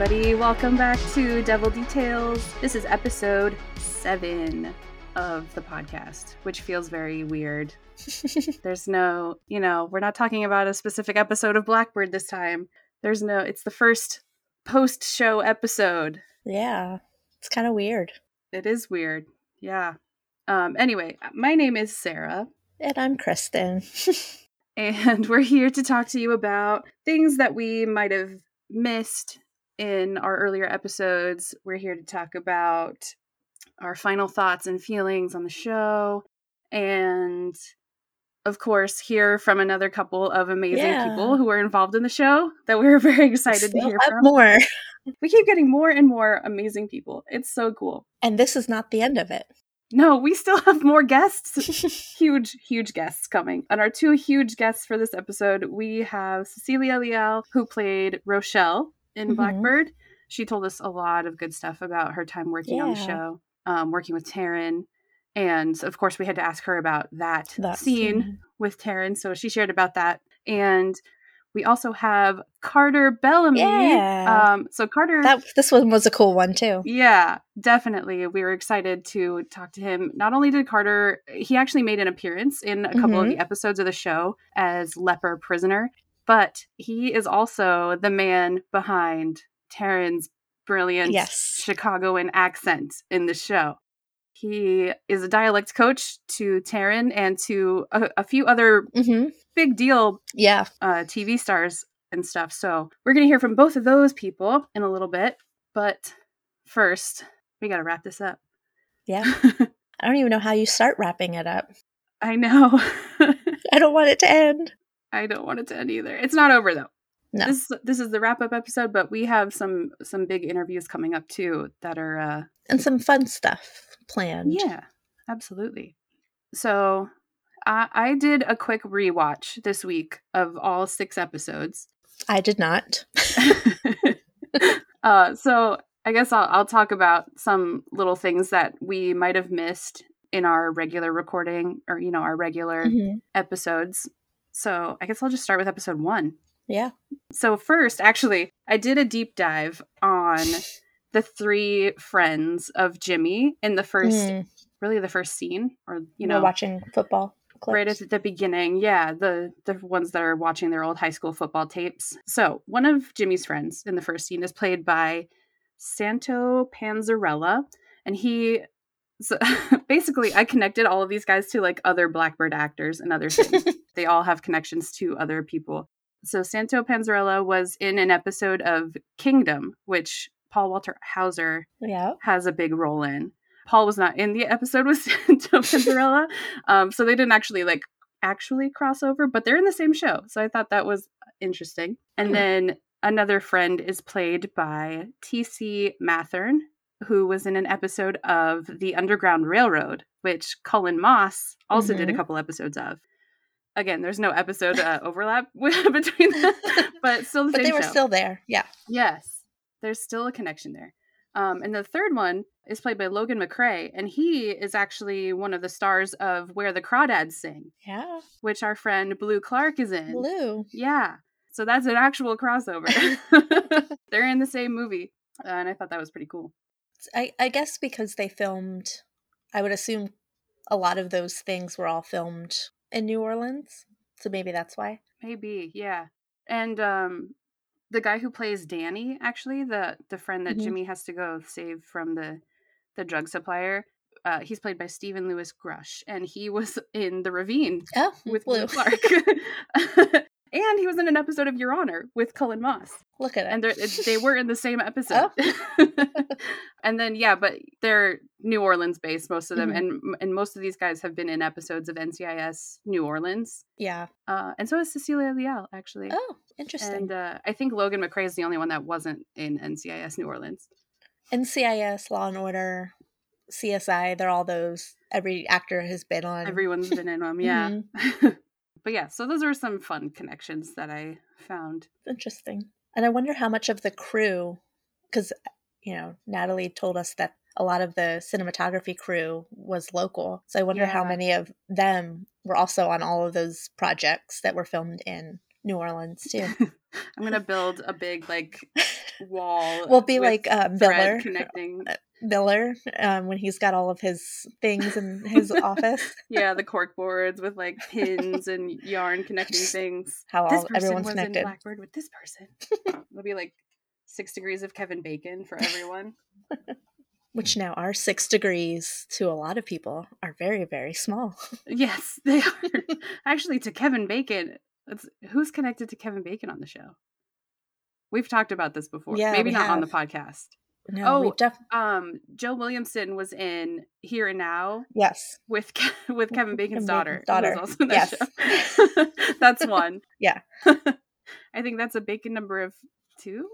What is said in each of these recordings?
everybody. Welcome back to Devil Details. This is episode 7 of the podcast, which feels very weird. There's no, you know, we're not talking about a specific episode of Blackbird this time. There's no, it's the first post-show episode. Yeah, it's kind of weird. It is weird. Yeah. Anyway, my name is Sarah. And I'm Kristen. And we're here to talk to you about things that we might have missed in our earlier episodes. We're here to talk about our final thoughts and feelings on the show. And, of course, hear from another couple of amazing people who were involved in the show that we were very excited to hear from. More. We keep getting more and more amazing people. It's so cool. And this is not the end of it. No, we still have more guests. huge guests coming. And our two huge guests for this episode, we have Cecilia Leal, who played Rochelle in Blackbird. She told us a lot of good stuff about her time working on the show, working with Taron. And, of course, we had to ask her about that scene with Taron. So she shared about that. And we also have Carter Bellaimey. Yeah. So Carter... This one was a cool one, too. Yeah, definitely. We were excited to talk to him. Not only did Carter... He actually made an appearance in a couple of the episodes of the show as Leper Prisoner. But he is also the man behind Taron's brilliant Chicagoan accent in the show. He is a dialect coach to Taron and to a few other big deal TV stars and stuff. So we're going to hear from both of those people in a little bit. But first, we got to wrap this up. Yeah. I don't even know how you start wrapping it up. I know. I don't want it to end. I don't want it to end either. It's not over, though. No. This is the wrap-up episode, but we have some big interviews coming up, too, that are... And some fun stuff planned. Yeah, absolutely. So I did a quick rewatch this week of all 6 episodes. I did not. So I guess I'll talk about some little things that we might have missed in our regular recording or, you know, our regular episodes. So I guess I'll just start with episode 1. Yeah. So first, actually, I did a deep dive on the 3 friends of Jimmy in the first, really the first scene, or, you know, watching football clips. Right at the beginning. Yeah. The ones that are watching their old high school football tapes. So one of Jimmy's friends in the first scene is played by Santo Panzarella. And basically I connected all of these guys to like other Blackbird actors and other things. They all have connections to other people. So Santo Panzarella was in an episode of Kingdom, which Paul Walter Hauser has a big role in. Paul was not in the episode with Santo Panzarella, so they didn't actually cross over, but they're in the same show. So I thought that was interesting. And then another friend is played by T.C. Mathern, who was in an episode of The Underground Railroad, which Colin Moss also did a couple episodes of. Again, there's no episode overlap between them, but still the same show. But they were still there. Yeah. Yes. There's still a connection there. And the third one is played by Logan McRae, and he is actually one of the stars of Where the Crawdads Sing. Yeah. Which our friend Blue Clark is in. Blue. Yeah. So that's an actual crossover. They're in the same movie. And I thought that was pretty cool. I guess because they filmed, I would assume a lot of those things were all filmed in New Orleans. So maybe that's why. Maybe, yeah. And the guy who plays Danny, actually, the friend that Jimmy has to go save from the drug supplier, he's played by Stephen Lewis Grush. And he was in The Ravine with Blue Clark. And he was in an episode of Your Honor with Cullen Moss. Look at it. And they were in the same episode. Oh. And then, yeah, but they're New Orleans-based, most of them. And most of these guys have been in episodes of NCIS New Orleans. Yeah. And so is Cecilia Leal, actually. Oh, interesting. And I think Logan McRae is the only one that wasn't in NCIS New Orleans. NCIS, Law & Order, CSI, they're all those. Every actor has been on. Everyone's been in them, yeah. But yeah, so those are some fun connections that I found. Interesting. And I wonder how much of the crew, because, you know, Natalie told us that a lot of the cinematography crew was local. So I wonder how many of them were also on all of those projects that were filmed in New Orleans, too. I'm going to build a big, like, wall. We'll be like Miller connecting. Miller, when he's got all of his things in his office. Yeah, the cork boards with like pins and yarn connecting things. How this all, everyone's was connected. In Blackbird with this person. It'll be like 6 degrees of Kevin Bacon for everyone. Which now our 6 degrees to a lot of people are very, very small. Yes, they are. Actually, to Kevin Bacon, who's connected to Kevin Bacon on the show? We've talked about this before. Yeah, maybe not on the podcast. No, Joe Williamson was in Here and Now. Yes, with Kevin Bacon's daughter. Who was also in that show. That's one. Yeah, I think that's a Bacon number of 2.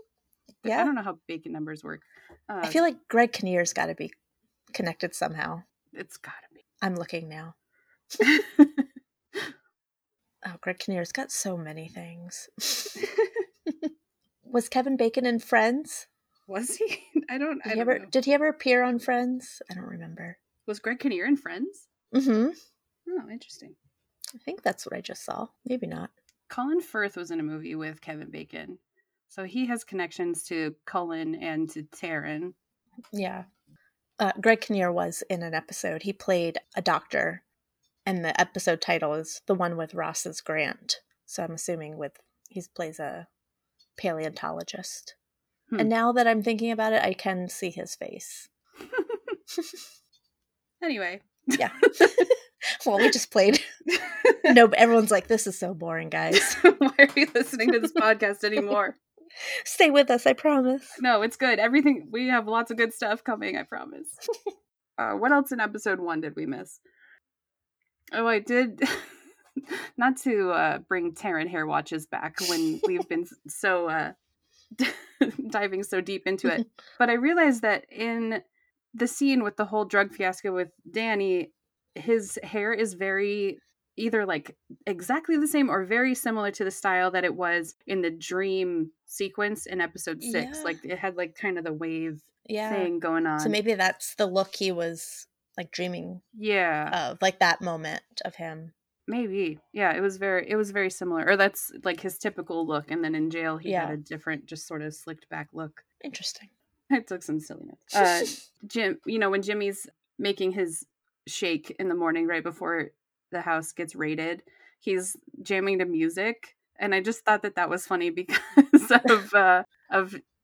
But yeah, I don't know how Bacon numbers work. I feel like Greg Kinnear's got to be connected somehow. It's got to be. I'm looking now. Oh, Greg Kinnear's got so many things. Was Kevin Bacon in Friends? Was he? I don't know. Did he ever appear on Friends? I don't remember. Was Greg Kinnear in Friends? Mm-hmm. Oh, interesting. I think that's what I just saw. Maybe not. Colin Firth was in a movie with Kevin Bacon. So he has connections to Cullen and to Taron. Yeah. Greg Kinnear was in an episode. He played a doctor, and the episode title is the one with Ross's Grant. So I'm assuming he plays a paleontologist. Hmm. And now that I'm thinking about it, I can see his face. Anyway. Yeah. Well, we just played. No, but everyone's like, this is so boring, guys. Why are you listening to this podcast anymore? Stay with us, I promise. No, it's good. Everything. We have lots of good stuff coming, I promise. What else in episode 1 did we miss? Oh, I did. Not to bring Taron hair watches back when we've been so... diving so deep into it, but I realized that in the scene with the whole drug fiasco with Danny, his hair is very either like exactly the same or very similar to the style that it was in the dream sequence in episode 6. Yeah. Like it had like kind of the wave thing going on, so maybe that's the look he was like dreaming of, like that moment of him. Maybe. Yeah, it was very similar. Or that's like his typical look. And then in jail, he had a different, just sort of slicked back look. Interesting. I took some silly notes. Jim, you know, when Jimmy's making his shake in the morning right before the house gets raided, he's jamming to music. And I just thought that was funny because of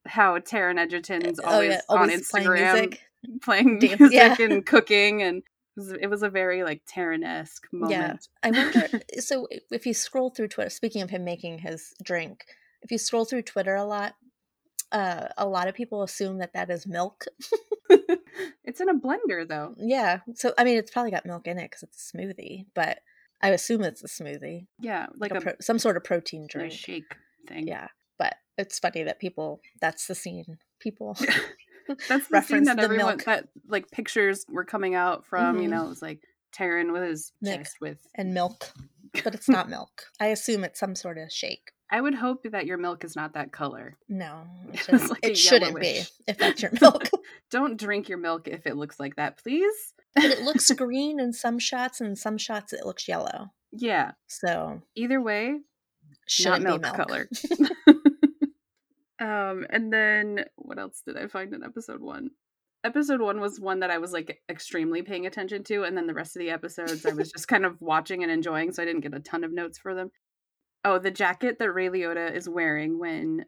how Taron Egerton's always on Instagram playing music and cooking, and it was a very like Taron-esque moment. Yeah, I wonder. So if you scroll through Twitter, speaking of him making his drink, if you scroll through Twitter a lot of people assume that is milk. It's in a blender, though. Yeah. So I mean, it's probably got milk in it because it's a smoothie, but I assume it's a smoothie. Yeah, some sort of protein drink, a shake thing. Yeah, but it's funny that people—that's the scene. People. That's the scene that everyone milk. That like pictures were coming out from, mm-hmm. You know, it was like Taron with his chest with and milk. But it's not milk. I assume it's some sort of shake. I would hope that your milk is not that color. No. It's like it shouldn't be if that's your milk. Don't drink your milk if it looks like that, please. But it looks green in some shots, and in some shots it looks yellow. Yeah. So either way, shouldn't not milk color. And then what else did I find in episode 1? Episode 1 was one that I was like extremely paying attention to. And then the rest of the episodes I was just kind of watching and enjoying. So I didn't get a ton of notes for them. Oh, the jacket that Ray Liotta is wearing when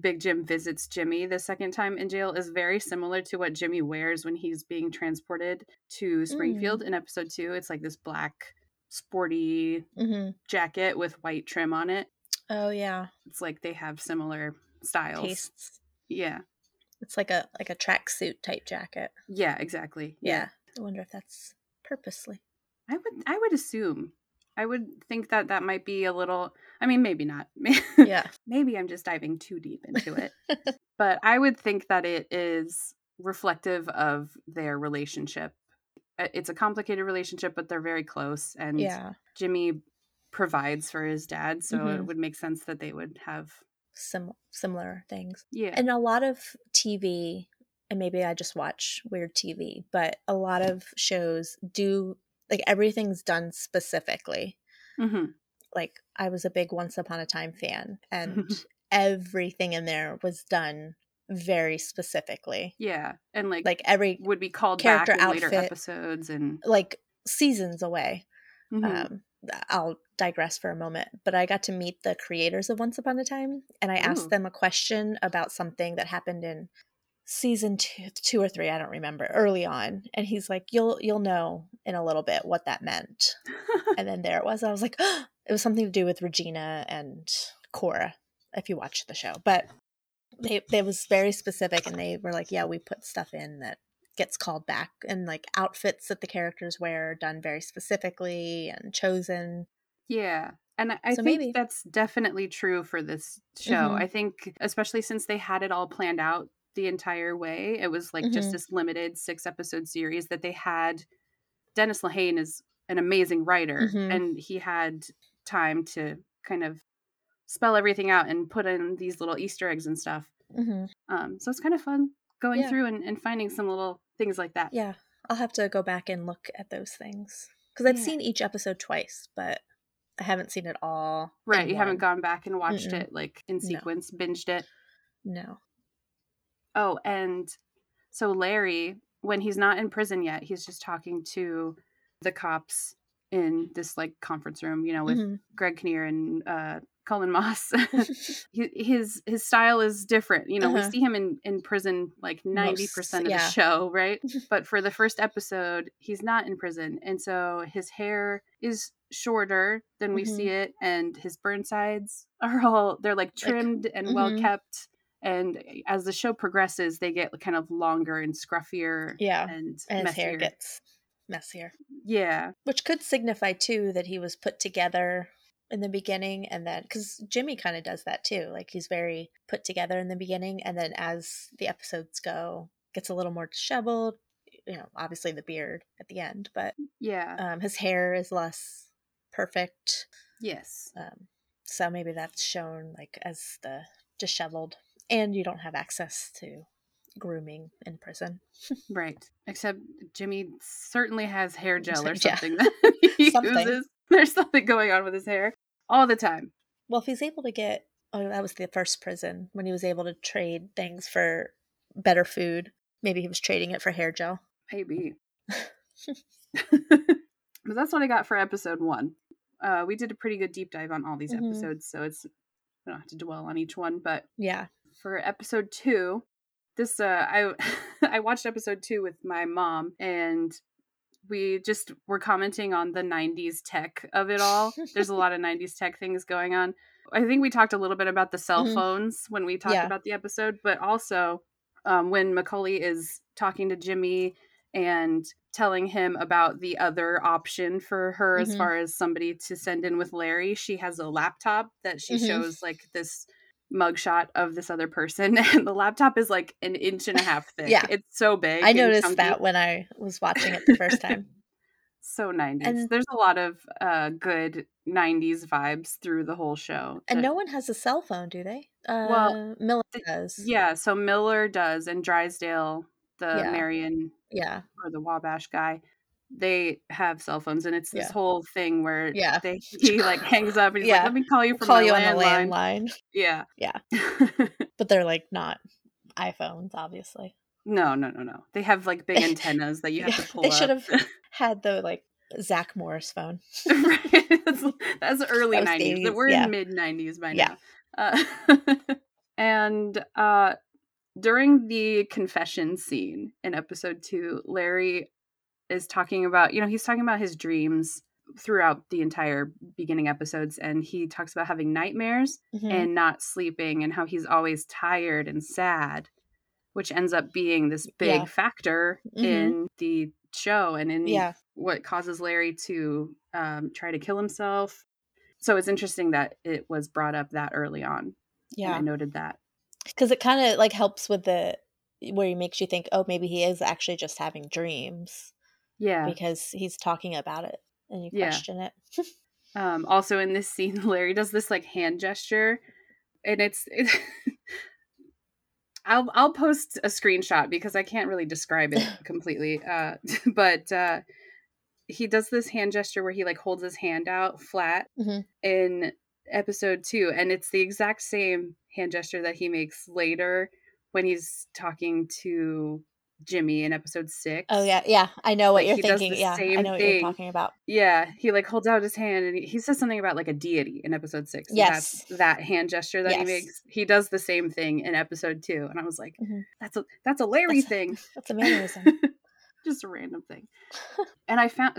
Big Jim visits Jimmy the second time in jail is very similar to what Jimmy wears when he's being transported to Springfield in episode 2. It's like this black sporty jacket with white trim on it. Oh, yeah. It's like they have similar... styles. Tastes. Yeah. It's like a tracksuit type jacket. Yeah, exactly. Yeah. I wonder if that's purposely. I would assume. I would think that might be a little, I mean, maybe not. Yeah. Maybe I'm just diving too deep into it. But I would think that it is reflective of their relationship. It's a complicated relationship, but they're very close. And Jimmy provides for his dad. So it would make sense that they would have similar things. Yeah. And a lot of TV, and maybe I just watch weird TV, but a lot of shows do, like, everything's done specifically. Like, I was a big Once Upon a Time fan, and everything in there was done very specifically. Yeah. And like every would be called character back in outfit, later episodes and like seasons away. Mm-hmm. I'll digress for a moment, but I got to meet the creators of Once Upon a Time, and I asked them a question about something that happened in season two or three, I don't remember, early on. And he's like, you'll know in a little bit what that meant. And then there it was. I was like, oh, it was something to do with Regina and Cora, if you watch the show. But they was very specific, and they were like, yeah, we put stuff in that gets called back, and like outfits that the characters wear are done very specifically and chosen. Yeah. And I think maybe that's definitely true for this show. Mm-hmm. I think especially since they had it all planned out the entire way, it was like just this limited 6-episode series that they had. Dennis Lehane is an amazing writer, and he had time to kind of spell everything out and put in these little Easter eggs and stuff. So it's kind of fun going through and finding some little things like that. Yeah. I'll have to go back and look at those things, because I've seen each episode twice, but I haven't seen it all. Right. You haven't gone back and watched it like in sequence, binged it. No. Oh, and so Larry, when he's not in prison yet, he's just talking to the cops in this like conference room, you know, with Greg Kinnear and Colin Moss. his style is different. You know, we see him in prison like 90% of the show, right? But for the first episode, he's not in prison. And so his hair is shorter than we see it, and his burn sides are all, they're like trimmed and well kept. And as the show progresses, they get kind of longer and scruffier. Yeah. And his hair gets messier. Yeah. Which could signify too that he was put together in the beginning, and then because Jimmy kind of does that too, like he's very put together in the beginning, and then as the episodes go, gets a little more disheveled, you know, obviously the beard at the end, but his hair is less perfect. Yes. So maybe that's shown like as the disheveled, and you don't have access to grooming in prison. Right. Except Jimmy certainly has hair gel or something that he uses. There's something going on with his hair all the time. Well, if he's able to get, that was the first prison when he was able to trade things for better food. Maybe he was trading it for hair gel. Maybe. But that's what I got for episode 1. We did a pretty good deep dive on all these episodes, so it's, I don't have to dwell on each one, but yeah. For episode 2, this, I watched episode 2 with my mom, and we just were commenting on the 90s tech of it all. There's a lot of 90s tech things going on. I think we talked a little bit about the cell phones when we talked about the episode, but also when McCauley is talking to Jimmy and telling him about the other option for her as far as somebody to send in with Larry, she has a laptop that she shows like this mugshot of this other person, and the laptop is like an 1.5 inches thick. Yeah, it's so big. I noticed that when I was watching it the first time. So 90s. And there's a lot of good 90s vibes through the whole show. And no one has a cell phone, do they? Well, Miller does. Yeah, so Miller does, and Drysdale, the Marion or the Wabash guy, they have cell phones, and it's this whole thing where he like hangs up and he's like, let me call you from my landline. Yeah. But they're like not iPhones, obviously. No. They have like big antennas that you have to pull up. They should have had the like Zach Morris phone. Right. That's early 90s. 80s, we're in mid 90s by now. And during the confession scene in episode 2, Larry is talking about, you know, he's talking about his dreams throughout the entire beginning episodes, and he talks about having nightmares and not sleeping, and how he's always tired and sad, which ends up being this big factor in the show and in what causes Larry to try to kill himself. So it's interesting that it was brought up that early on. Yeah, I noted that because it kind of like helps with the where he makes you think, oh, maybe he is actually just having dreams. Yeah. Because he's talking about it and you question it. Also in this scene, Larry does this like hand gesture, and it's I'll post a screenshot because I can't really describe it completely. But he does this hand gesture where he like holds his hand out flat in episode 2, and it's the exact same hand gesture that he makes later when he's talking to Jimmy in episode 6. Oh yeah, yeah. I know what you're thinking. Yeah, I know what you're talking about. Yeah, he like holds out his hand and he says something about like a deity in episode 6. Yes, that's that hand gesture that he makes. He does the same thing in episode 2, and I was like, that's a Larry thing. That's a mannerism. Just a random thing. And I found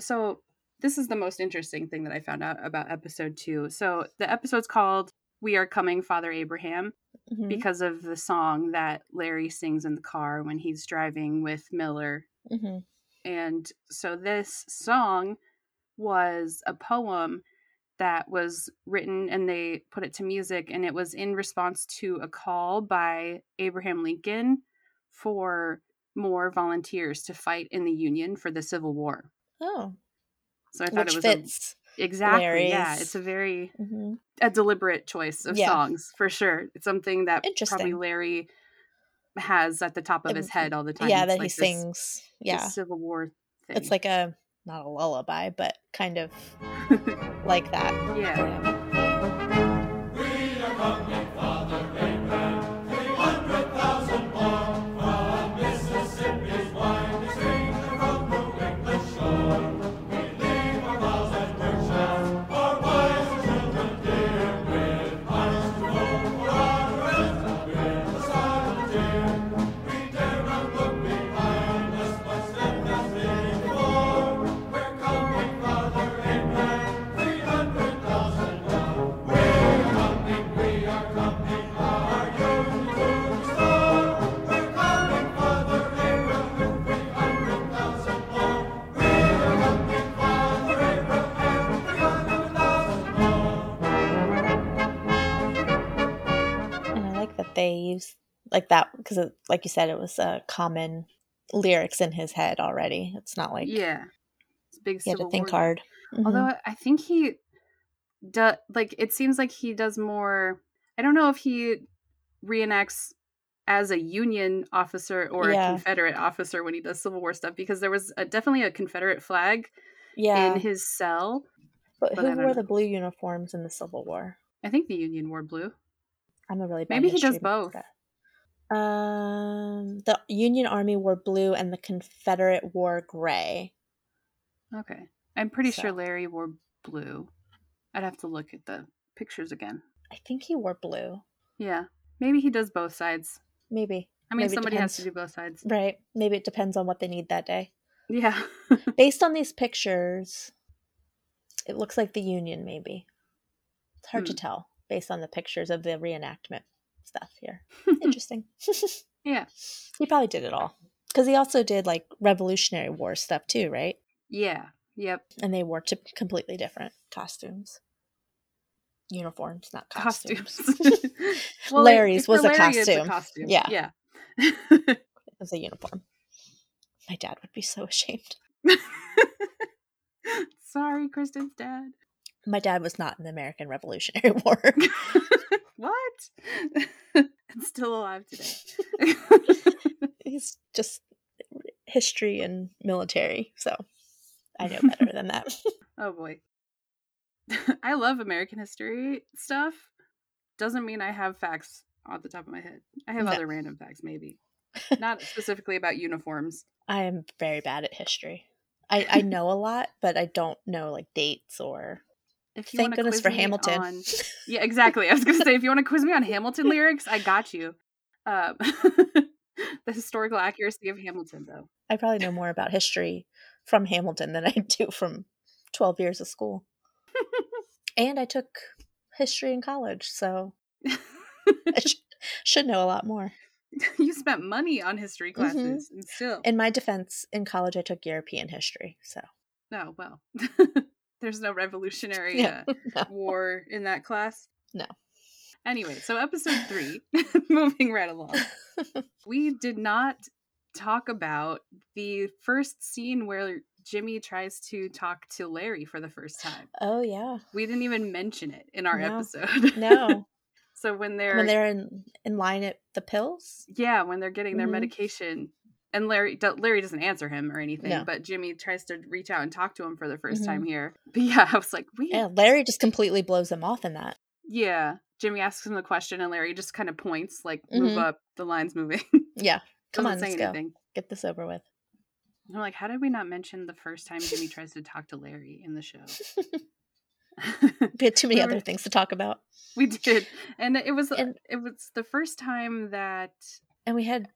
this is the most interesting thing that I found out about episode 2. So the episode's called "We Are Coming, Father Abraham," mm-hmm. because of the song that Larry sings in the car when he's driving with Miller. Mm-hmm. And so this song was a poem that was written, and they put it to music, and it was in response to a call by Abraham Lincoln for more volunteers to fight in the Union for the Civil War. Oh. So I thought it was fits. Exactly. Larry's. Yeah, it's a very a deliberate choice of songs for sure. It's something that probably Larry has at the top of his head all the time. Yeah, it's that like he sings. Yeah, this Civil War thing. It's like a not a lullaby, but kind of like that. Yeah. We are coming, Father Abraham, 300,000 more. They use like that because, like you said, it was common lyrics in his head already. It's not like it's a big Civil War think hard. Mm-hmm. Although I think he does, like it seems like he does more. I don't know if he reenacts as a Union officer or a Confederate officer when he does Civil War stuff, because there was definitely a Confederate flag in his cell. But who wore the blue uniforms in the Civil War? I think the Union wore blue. I'm a really bad history. Maybe he does both. The Union Army wore blue and the Confederate wore gray. Okay. I'm pretty sure Larry wore blue. I'd have to look at the pictures again. I think he wore blue. Yeah. Maybe he does both sides. Maybe. I mean, somebody has to do both sides. Right. Maybe it depends on what they need that day. Yeah. Based on these pictures, it looks like the Union, maybe. It's hard to tell. Based on the pictures of the reenactment stuff here. Interesting. Yeah. He probably did it all. Because he also did like Revolutionary War stuff too, right? Yeah. Yep. And they wore completely different costumes. Uniforms, not costumes. Well, Larry's was a costume. Yeah. Yeah. It was a uniform. My dad would be so ashamed. Sorry, Kristen's dad. My dad was not in the American Revolutionary War. What? I'm still alive today. He's just history and military, so I know better than that. Oh, boy. I love American history stuff. Doesn't mean I have facts off the top of my head. I have other random facts, maybe. Not specifically about uniforms. I am very bad at history. I know a lot, but I don't know, like, dates or... If you Thank goodness for Hamilton. Yeah, exactly. I was going to say, if you want to quiz me on Hamilton lyrics, I got you. The historical accuracy of Hamilton, though. I probably know more about history from Hamilton than I do from 12 years of school. And I took history in college, so I should know a lot more. You spent money on history classes and still. In my defense, in college, I took European history, so. Oh, well. There's no revolutionary war in that class. No. Anyway, so episode 3, moving right along. We did not talk about the first scene where Jimmy tries to talk to Larry for the first time. Oh, yeah. We didn't even mention it in our episode. No. So when they're in line at the pills? Yeah, when they're getting their medication. And Larry doesn't answer him or anything, but Jimmy tries to reach out and talk to him for the first time here. But yeah, I was like, Larry just completely blows him off in that. Yeah, Jimmy asks him the question and Larry just kind of points, like, move up, the line's moving. Yeah. Come on, let's go. Get this over with. And I'm like, how did we not mention the first time Jimmy tries to talk to Larry in the show? We had too many other things to talk about. We did. And it was the first time that... And we had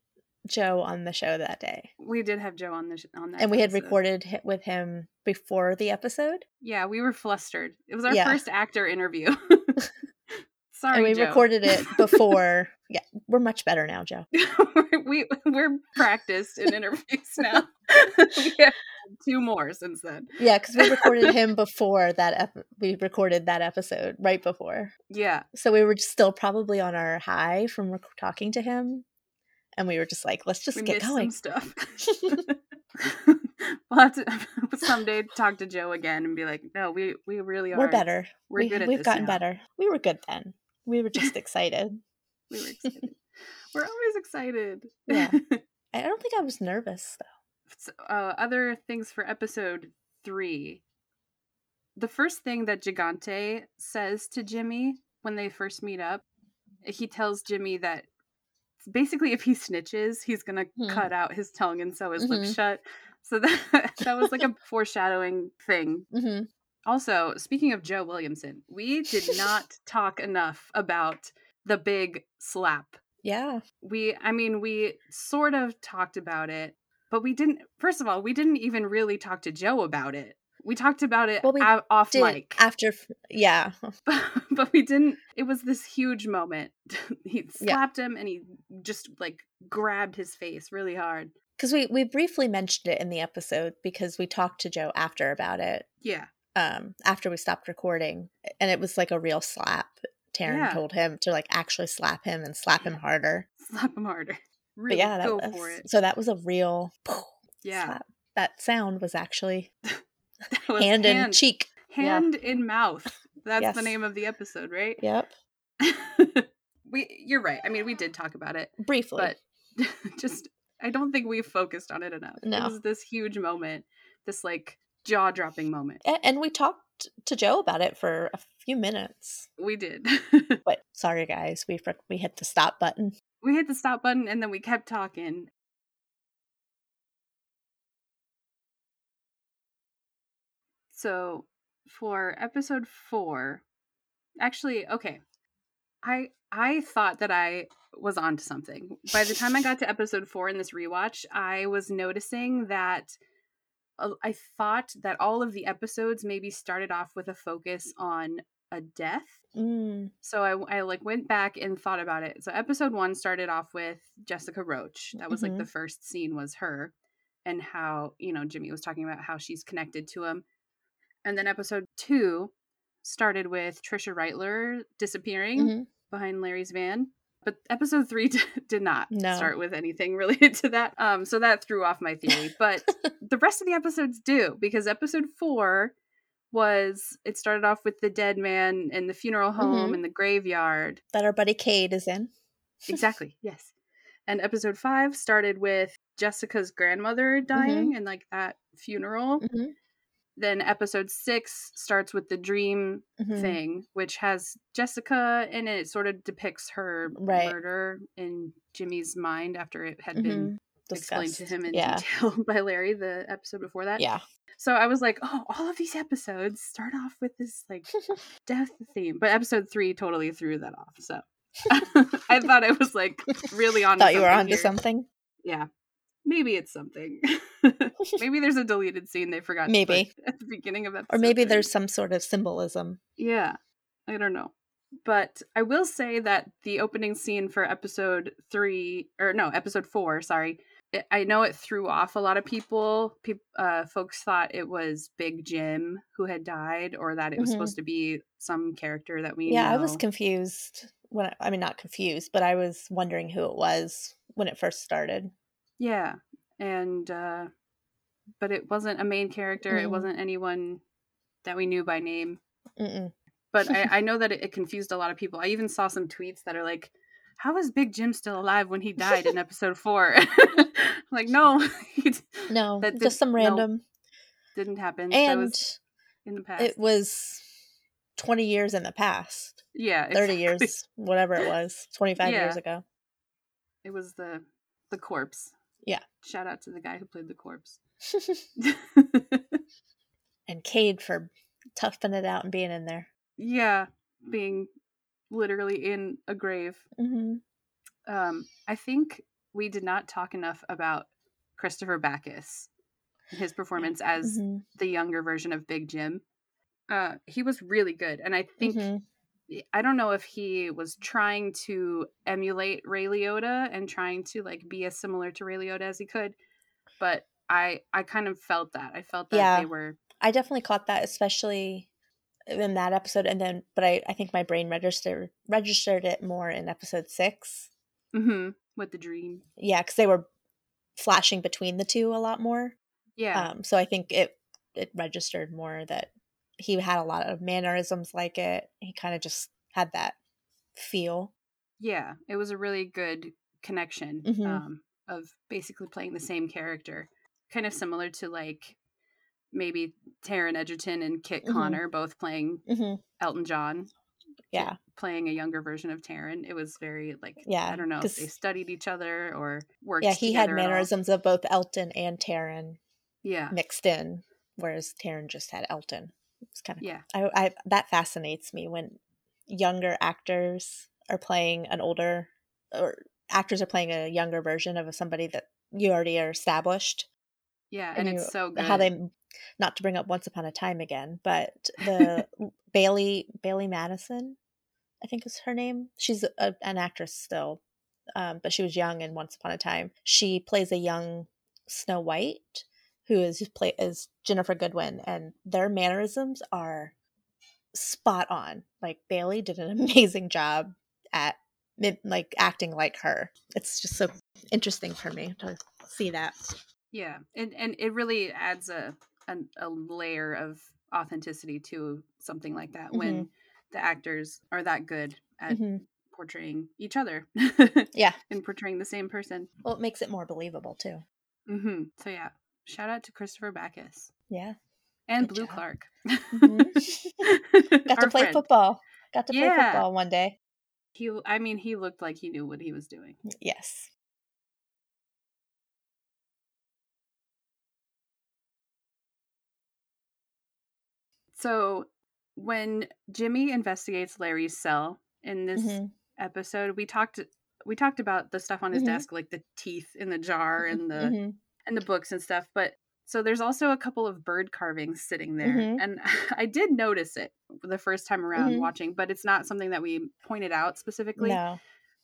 Joe on the show that day. We did have Joe on the that And we had recorded with him before the episode. Yeah, we were flustered. It was our first actor interview. Sorry, and we recorded it before. Yeah, we're much better now, Joe. we're practiced in interviews now. We have two more since then. Yeah, because we recorded him before that. We recorded that episode right before. Yeah. So we were still probably on our high from talking to him, and we were just like, "Let's just get going." Some stuff. We'll have to someday talk to Joe again and be like, "No, we really are. We're better. We're good at this. We've gotten better. We were good then. We were just excited." We were excited. We're always excited. Yeah. I don't think I was nervous, though. So, other things for episode 3. The first thing that Gigante says to Jimmy when they first meet up, he tells Jimmy that basically if he snitches, he's going to cut out his tongue and sew his lips shut. So that was like a foreshadowing thing. Mm-hmm. Also, speaking of Joe Williamson, we did not talk enough about the big slap. Yeah. We sort of talked about it, but we didn't, first of all, we didn't even really talk to Joe about it. We talked about it off mic. After, yeah. But we didn't, it was this huge moment. He slapped him and he just like grabbed his face really hard. Because we briefly mentioned it in the episode because we talked to Joe after about it. Yeah. After we stopped recording. And it was like a real slap. Taron told him to like actually slap him and slap him harder. Slap him harder. Really for it. So that was a real slap. That sound was actually was hand in cheek. Hand in mouth. That's the name of the episode, right? Yep. You're right. I mean, we did talk about it. Briefly. But just... I don't think we've focused on it enough. No. It was this huge moment, this like jaw-dropping moment. And we talked to Joe about it for a few minutes. We did. But sorry, guys, we hit the stop button. We hit the stop button and then we kept talking. So for episode 4, actually, okay, I thought that I was onto something. By the time I got to episode 4 in this rewatch, I was noticing that I thought that all of the episodes maybe started off with a focus on a death. Mm. So I like went back and thought about it. So episode 1 started off with Jessica Roach. That was like the first scene was her and how, you know, Jimmy was talking about how she's connected to him. And then episode 2 started with Trisha Reitler disappearing behind Larry's van. But episode 3 did not start with anything related to that. So that threw off my theory. But the rest of the episodes do, because episode 4 it started off with the dead man and the funeral home and the graveyard. That our buddy Cade is in. Exactly. Yes. And episode 5 started with Jessica's grandmother dying and like that funeral. Mm-hmm. Then episode 6 starts with the dream thing, which has Jessica in it. It sort of depicts her murder in Jimmy's mind after it had been explained to him in detail by Larry the episode before that. Yeah. So I was like, oh, all of these episodes start off with this like death theme. But episode 3 totally threw that off. So I thought I was like really on to something. Thought you were on to something? Yeah. Maybe it's something. Maybe there's a deleted scene they forgot to put at the beginning of episode. Or maybe there's some sort of symbolism. Yeah. I don't know. But I will say that the opening scene for episode 4, sorry. I know it threw off a lot of people. Folks thought it was Big Jim who had died or that it was supposed to be some character that we know. I was confused. Not confused, but I was wondering who it was when it first started. Yeah, and but it wasn't a main character. Mm. It wasn't anyone that we knew by name. Mm-mm. But I know that it confused a lot of people. I even saw some tweets that are like, "How is Big Jim still alive when he died in episode 4?" Like, no, that just some random didn't happen. And that was in the past. It was 20 years in the past. Yeah. 30 exactly. years, whatever it was, 25 years ago. It was the corpse. Yeah. Shout out to the guy who played the corpse. And Cade for toughing it out and being in there. Yeah. Being literally in a grave. Mm-hmm. I think we did not talk enough about Christopher Backus, his performance as mm-hmm. the younger version of Big Jim. He was really good. And I think, mm-hmm. I don't know if he was trying to emulate Ray Liotta and trying to like be as similar to Ray Liotta as he could. But I kind of felt that. I felt that they were. I definitely caught that, especially in that episode. And then, but I think my brain registered it more in episode 6. Mm-hmm. With the dream. Yeah. 'Cause they were flashing between the two a lot more. Yeah. So I think it registered more that he had a lot of mannerisms like it. He kind of just had that feel. Yeah. It was a really good connection mm-hmm. Of basically playing the same character. Kind of similar to like maybe Taron Egerton and Kit mm-hmm. Connor both playing mm-hmm. Elton John. Yeah. Playing a younger version of Taron. It was very like, I don't know if they studied each other or worked together. Yeah, he had mannerisms of both Elton and Taron. Yeah, mixed in, whereas Taron just had Elton. It's kind of I that fascinates me when younger actors are playing an older, or actors are playing a younger version of somebody that you already are established. Yeah, and it's so good how they, not to bring up Once Upon a Time again, but the Bailey Madison, I think is her name. She's an actress still, but she was young in Once Upon a Time. She plays a young Snow White, who is Jennifer Goodwin, and their mannerisms are spot on. Like Bailey did an amazing job at like acting like her. It's just so interesting for me to see that. Yeah, and it really adds a layer of authenticity to something like that mm-hmm. when the actors are that good at mm-hmm. portraying each other. Yeah, and portraying the same person. Well, it makes it more believable too. Mm-hmm. So yeah. Shout out to Christopher Backus. Yeah. And Blue Clark. Mm-hmm. Got to play football. Got to play football one day. He looked like he knew what he was doing. Yes. So when Jimmy investigates Larry's cell in this mm-hmm. episode, we talked about the stuff on his mm-hmm. desk, like the teeth in the jar and the mm-hmm. and the books and stuff. But so there's also a couple of bird carvings sitting there. Mm-hmm. And I did notice it the first time around mm-hmm. watching, but it's not something that we pointed out specifically. No.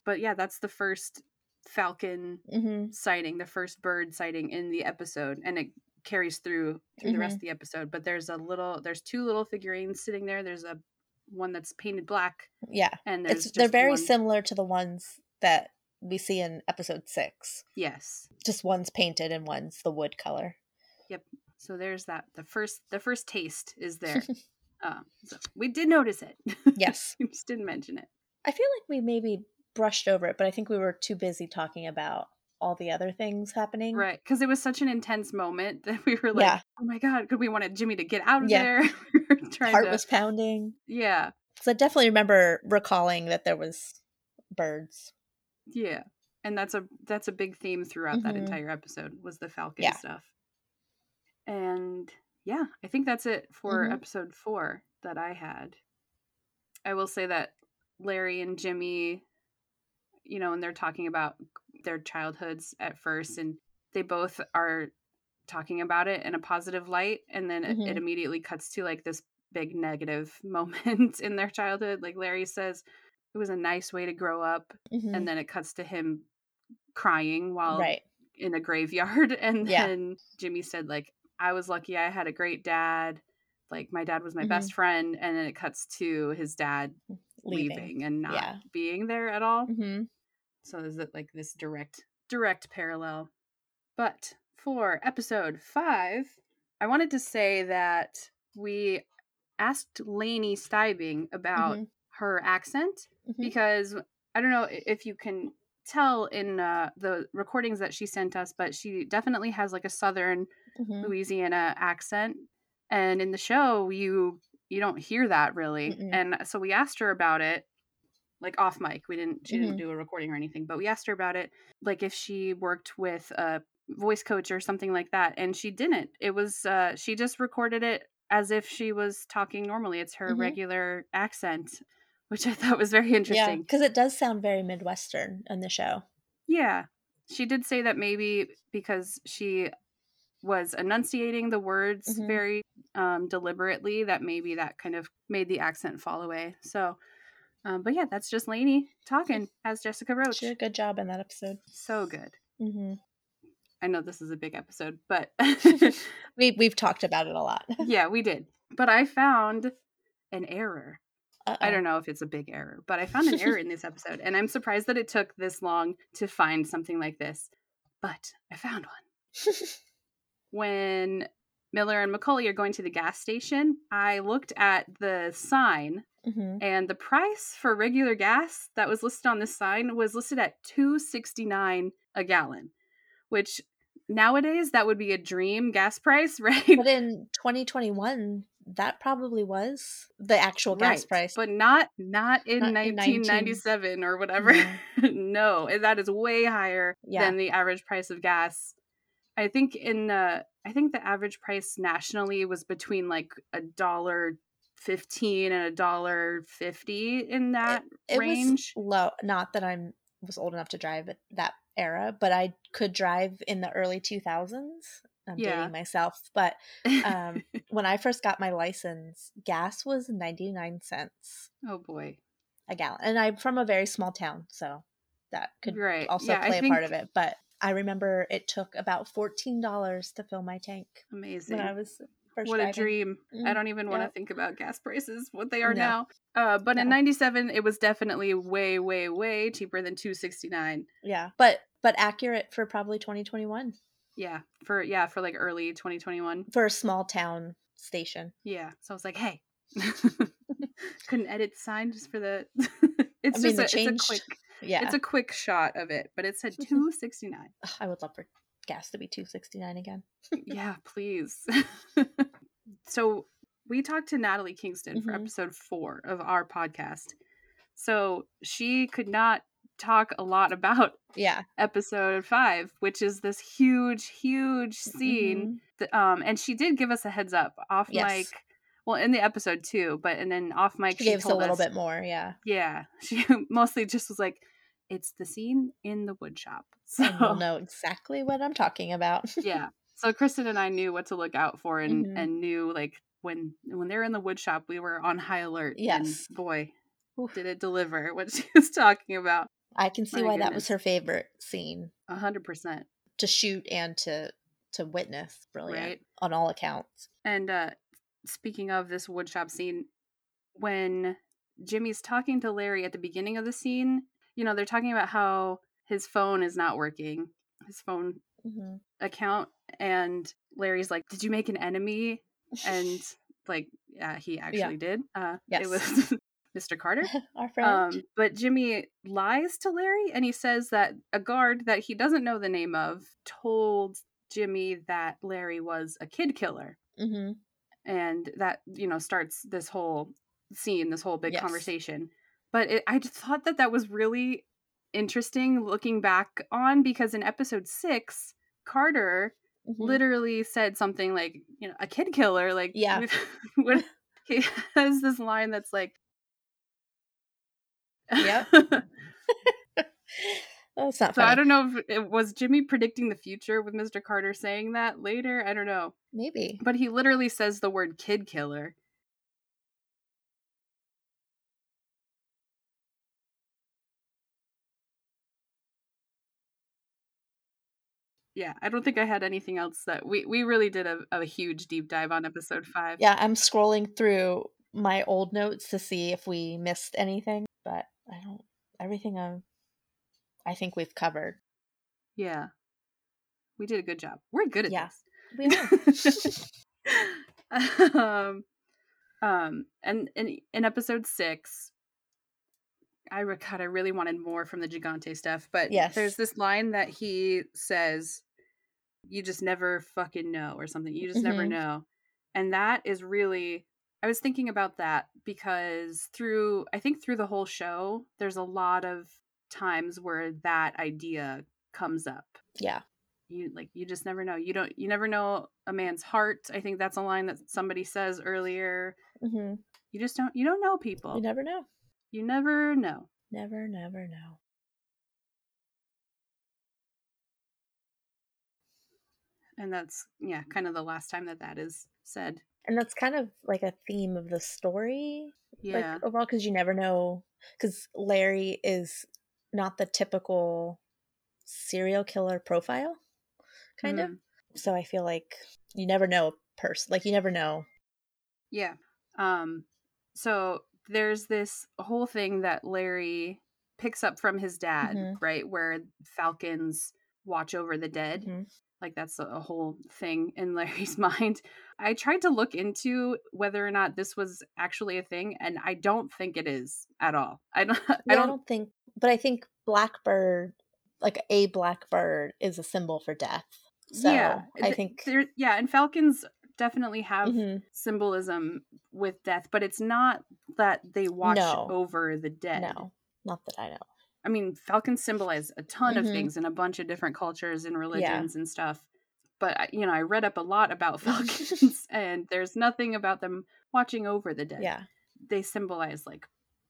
But yeah, that's the first falcon mm-hmm. sighting, the first bird sighting in the episode. And it carries through mm-hmm. the rest of the episode. But there's two little figurines sitting there. There's a one that's painted black. Yeah. And they're very similar to the ones that we see in episode 6. Yes. Just one's painted and one's the wood color. Yep. So there's that. The first taste is there. So we did notice it. Yes. We just didn't mention it. I feel like we maybe brushed over it, but I think we were too busy talking about all the other things happening. Right. Because it was such an intense moment that we were like, oh my God, because we wanted Jimmy to get out of there. Heart was pounding. Yeah. Because I definitely remember recalling that there was birds. Yeah, and that's a big theme throughout mm-hmm. that entire episode was the falcon stuff. And yeah, I think that's it for mm-hmm. episode 4 that I had. I will say that Larry and Jimmy, you know, and they're talking about their childhoods at first, and they both are talking about it in a positive light, and then mm-hmm. it immediately cuts to like this big negative moment in their childhood. Like Larry says, it was a nice way to grow up. Mm-hmm. And then it cuts to him crying while in a graveyard. And then Jimmy said, like, I was lucky I had a great dad. Like, my dad was my mm-hmm. best friend. And then it cuts to his dad leaving and not being there at all. Mm-hmm. So is it like this direct parallel? But for episode 5, I wanted to say that we asked Lainey Stibing about mm-hmm. her accent, mm-hmm. because I don't know if you can tell in the recordings that she sent us, but she definitely has like a Southern mm-hmm. Louisiana accent. And in the show, you you don't hear that really. Mm-mm. And so we asked her about it, like off mic. She mm-hmm. didn't do a recording or anything, but we asked her about it, like if she worked with a voice coach or something like that. And she didn't. It was, she just recorded it as if she was talking normally. It's her mm-hmm. regular accent, which I thought was very interesting. Yeah, because it does sound very Midwestern on the show. Yeah. She did say that maybe because she was enunciating the words mm-hmm. very deliberately, that maybe that kind of made the accent fall away. So, but yeah, that's just Lainey talking as Jessica Roach. She did a good job in that episode. So good. Mm-hmm. I know this is a big episode, but we've talked about it a lot. Yeah, we did. But I found an error. Uh-oh. I don't know if it's a big error, but I found an error in this episode, and I'm surprised that it took this long to find something like this. But I found one. When Miller and McCauley are going to the gas station, I looked at the sign, mm-hmm. and the price for regular gas that was listed on this sign was listed at $2.69 a gallon, which nowadays that would be a dream gas price, right? But in 2021, that probably was the actual gas price, but not in 1997 or whatever. No, that is way higher than the average price of gas. I think I think the average price nationally was between like $1.15 and $1.50 in that range. It was low. Not that I was old enough to drive at that era, but I could drive in the early 2000s. I'm dating myself, but when I first got my license, gas was 99 cents. Oh boy, a gallon. And I'm from a very small town, so that could also play a part of it. But I remember it took about $14 to fill my tank. Amazing. When I was first driving. A dream. Mm-hmm. I don't even want to think about gas prices, what they are now. But in 97, it was definitely way, way, way cheaper than $2.69. Yeah, but accurate for probably 2021. Yeah, for like early 2021. For a small town station. Yeah. So I was like, hey, couldn't edit the sign just for the, it's a quick shot of it, but it said $2.69. I would love for gas to be $2.69 again. Yeah, please. So we talked to Natalie Kingston mm-hmm. for episode 4 of our podcast. So she could not talk a lot about episode 5, which is this huge scene mm-hmm. And she did give us a heads up off mic, well in the episode too, but and then off mic she gave us a little bit more. She mostly just was like, it's the scene in the wood shop, so you'll know exactly what I'm talking about. So Kristen and I knew what to look out for, and mm-hmm. and knew like when they're in the wood shop we were on high alert. And boy, oof, did it deliver what she was talking about. I can see why that was her favorite scene. 100%. To shoot and to witness, brilliant, right? On all accounts. And speaking of this woodshop scene, when Jimmy's talking to Larry at the beginning of the scene, you know, they're talking about how his phone is not working, his phone mm-hmm. account. And Larry's like, did you make an enemy? And like, yeah, he actually did. It was... Mr. Carter, our friend. But Jimmy lies to Larry, and he says that a guard that he doesn't know the name of told Jimmy that Larry was a kid killer. Mm-hmm. And that, you know, starts this whole scene, this whole big conversation. But I just thought that was really interesting looking back on, because in episode 6, Carter mm-hmm. literally said something like, you know, a kid killer. Like, he has this line that's like, yep. That's not funny. I don't know if it was Jimmy predicting the future with Mr. Carter saying that later. I don't know. Maybe. But he literally says the word kid killer. Yeah, I don't think I had anything else. That we really did a huge deep dive on episode 5. Yeah, I'm scrolling through my old notes to see if we missed anything, but I think we've covered. Yeah. We did a good job. We're good at this. We are. And in episode 6, I really wanted more from the Gigante stuff, but there's this line that he says, you just never fucking know, or something. You just mm-hmm. never know. And that is really I was thinking about that because I think through the whole show, there's a lot of times where that idea comes up. Yeah. You just never know. You never know a man's heart. I think that's a line that somebody says earlier. Mm-hmm. You just don't know people. You never know. You never know. Never know. And that's, yeah, kind of the last time that is said. And that's kind of like a theme of the story. Yeah. Like overall, because you never know. Because Larry is not the typical serial killer profile, kind mm-hmm. of. So I feel like you never know a person. Like, you never know. Yeah. So there's this whole thing that Larry picks up from his dad, mm-hmm. right? Where falcons watch over the dead. Mm-hmm. Like, that's a whole thing in Larry's mind. I tried to look into whether or not this was actually a thing, and I don't think it is at all. I don't think, but I think Blackbird, like a blackbird, is a symbol for death. So yeah, I think. Yeah, and falcons definitely have mm-hmm. symbolism with death, but it's not that they watch over the dead. No, not that I know. I mean, falcons symbolize a ton mm-hmm. of things in a bunch of different cultures and religions and stuff. But, you know, I read up a lot about falcons and there's nothing about them watching over the dead. Yeah. They symbolize like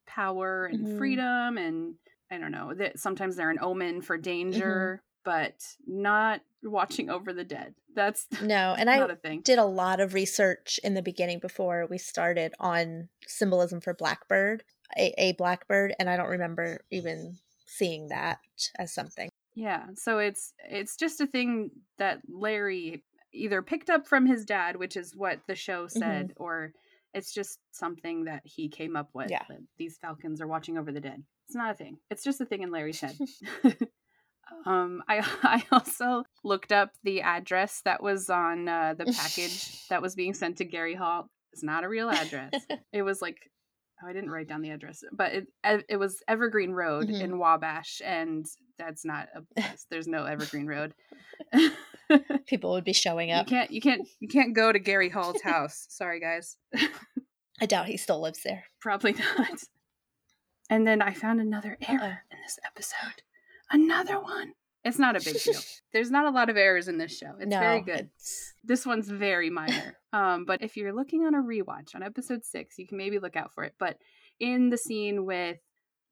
power and mm-hmm. freedom, and I don't know, that sometimes they're an omen for danger, mm-hmm. but not watching over the dead. That's no, and not I a thing. Did a lot of research in the beginning before we started on symbolism for Blackbird. A blackbird, and I don't remember even seeing that as something. Yeah, so it's just a thing that Larry either picked up from his dad, which is what the show said, mm-hmm. or it's just something that he came up with. Yeah. That these falcons are watching over the dead. It's not a thing. It's just a thing in Larry's head. I also looked up the address that was on the package that was being sent to Gary Hall. It's not a real address. It was like. Oh, I didn't write down the address, but it was Evergreen Road mm-hmm. in Wabash, and that's not a place. There's no Evergreen Road. People would be showing up. You can't go to Gary Hall's house. Sorry, guys. I doubt he still lives there. Probably not. And then I found another error in this episode. Another one. It's not a big deal. There's not a lot of errors in this show. It's very good. This one's very minor. But if you're looking on a rewatch on episode 6, you can maybe look out for it. But in the scene with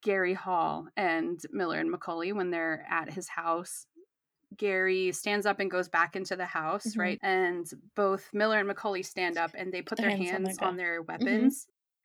Gary Hall and Miller and McCauley, when they're at his house, Gary stands up and goes back into the house, mm-hmm. right? And both Miller and McCauley stand up and they put their hands on their weapons.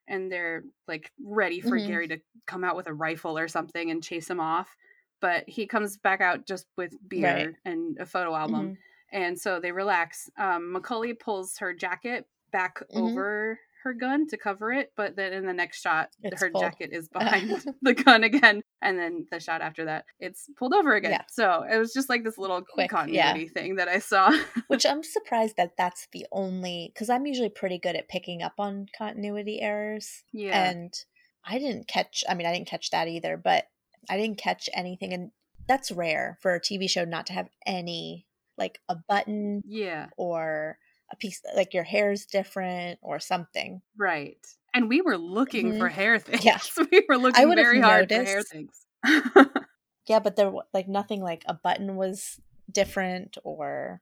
Mm-hmm. And they're like ready for mm-hmm. Gary to come out with a rifle or something and chase him off. But he comes back out just with beer and a photo album. Mm-hmm. And so they relax. McCauley pulls her jacket back mm-hmm. over her gun to cover it. But then in the next shot, her jacket is behind the gun again. And then the shot after that, it's pulled over again. Yeah. So it was just like this little quick continuity thing that I saw. Which I'm surprised that's the only, because I'm usually pretty good at picking up on continuity errors. Yeah. And I didn't catch that either, but I didn't catch anything, and that's rare for a TV show not to have any, like a button or a piece, like your hair's different or something. Right. And we were looking mm-hmm. for hair things. Yeah. We were looking very hard for hair things. Yeah, but there was like nothing like a button was different or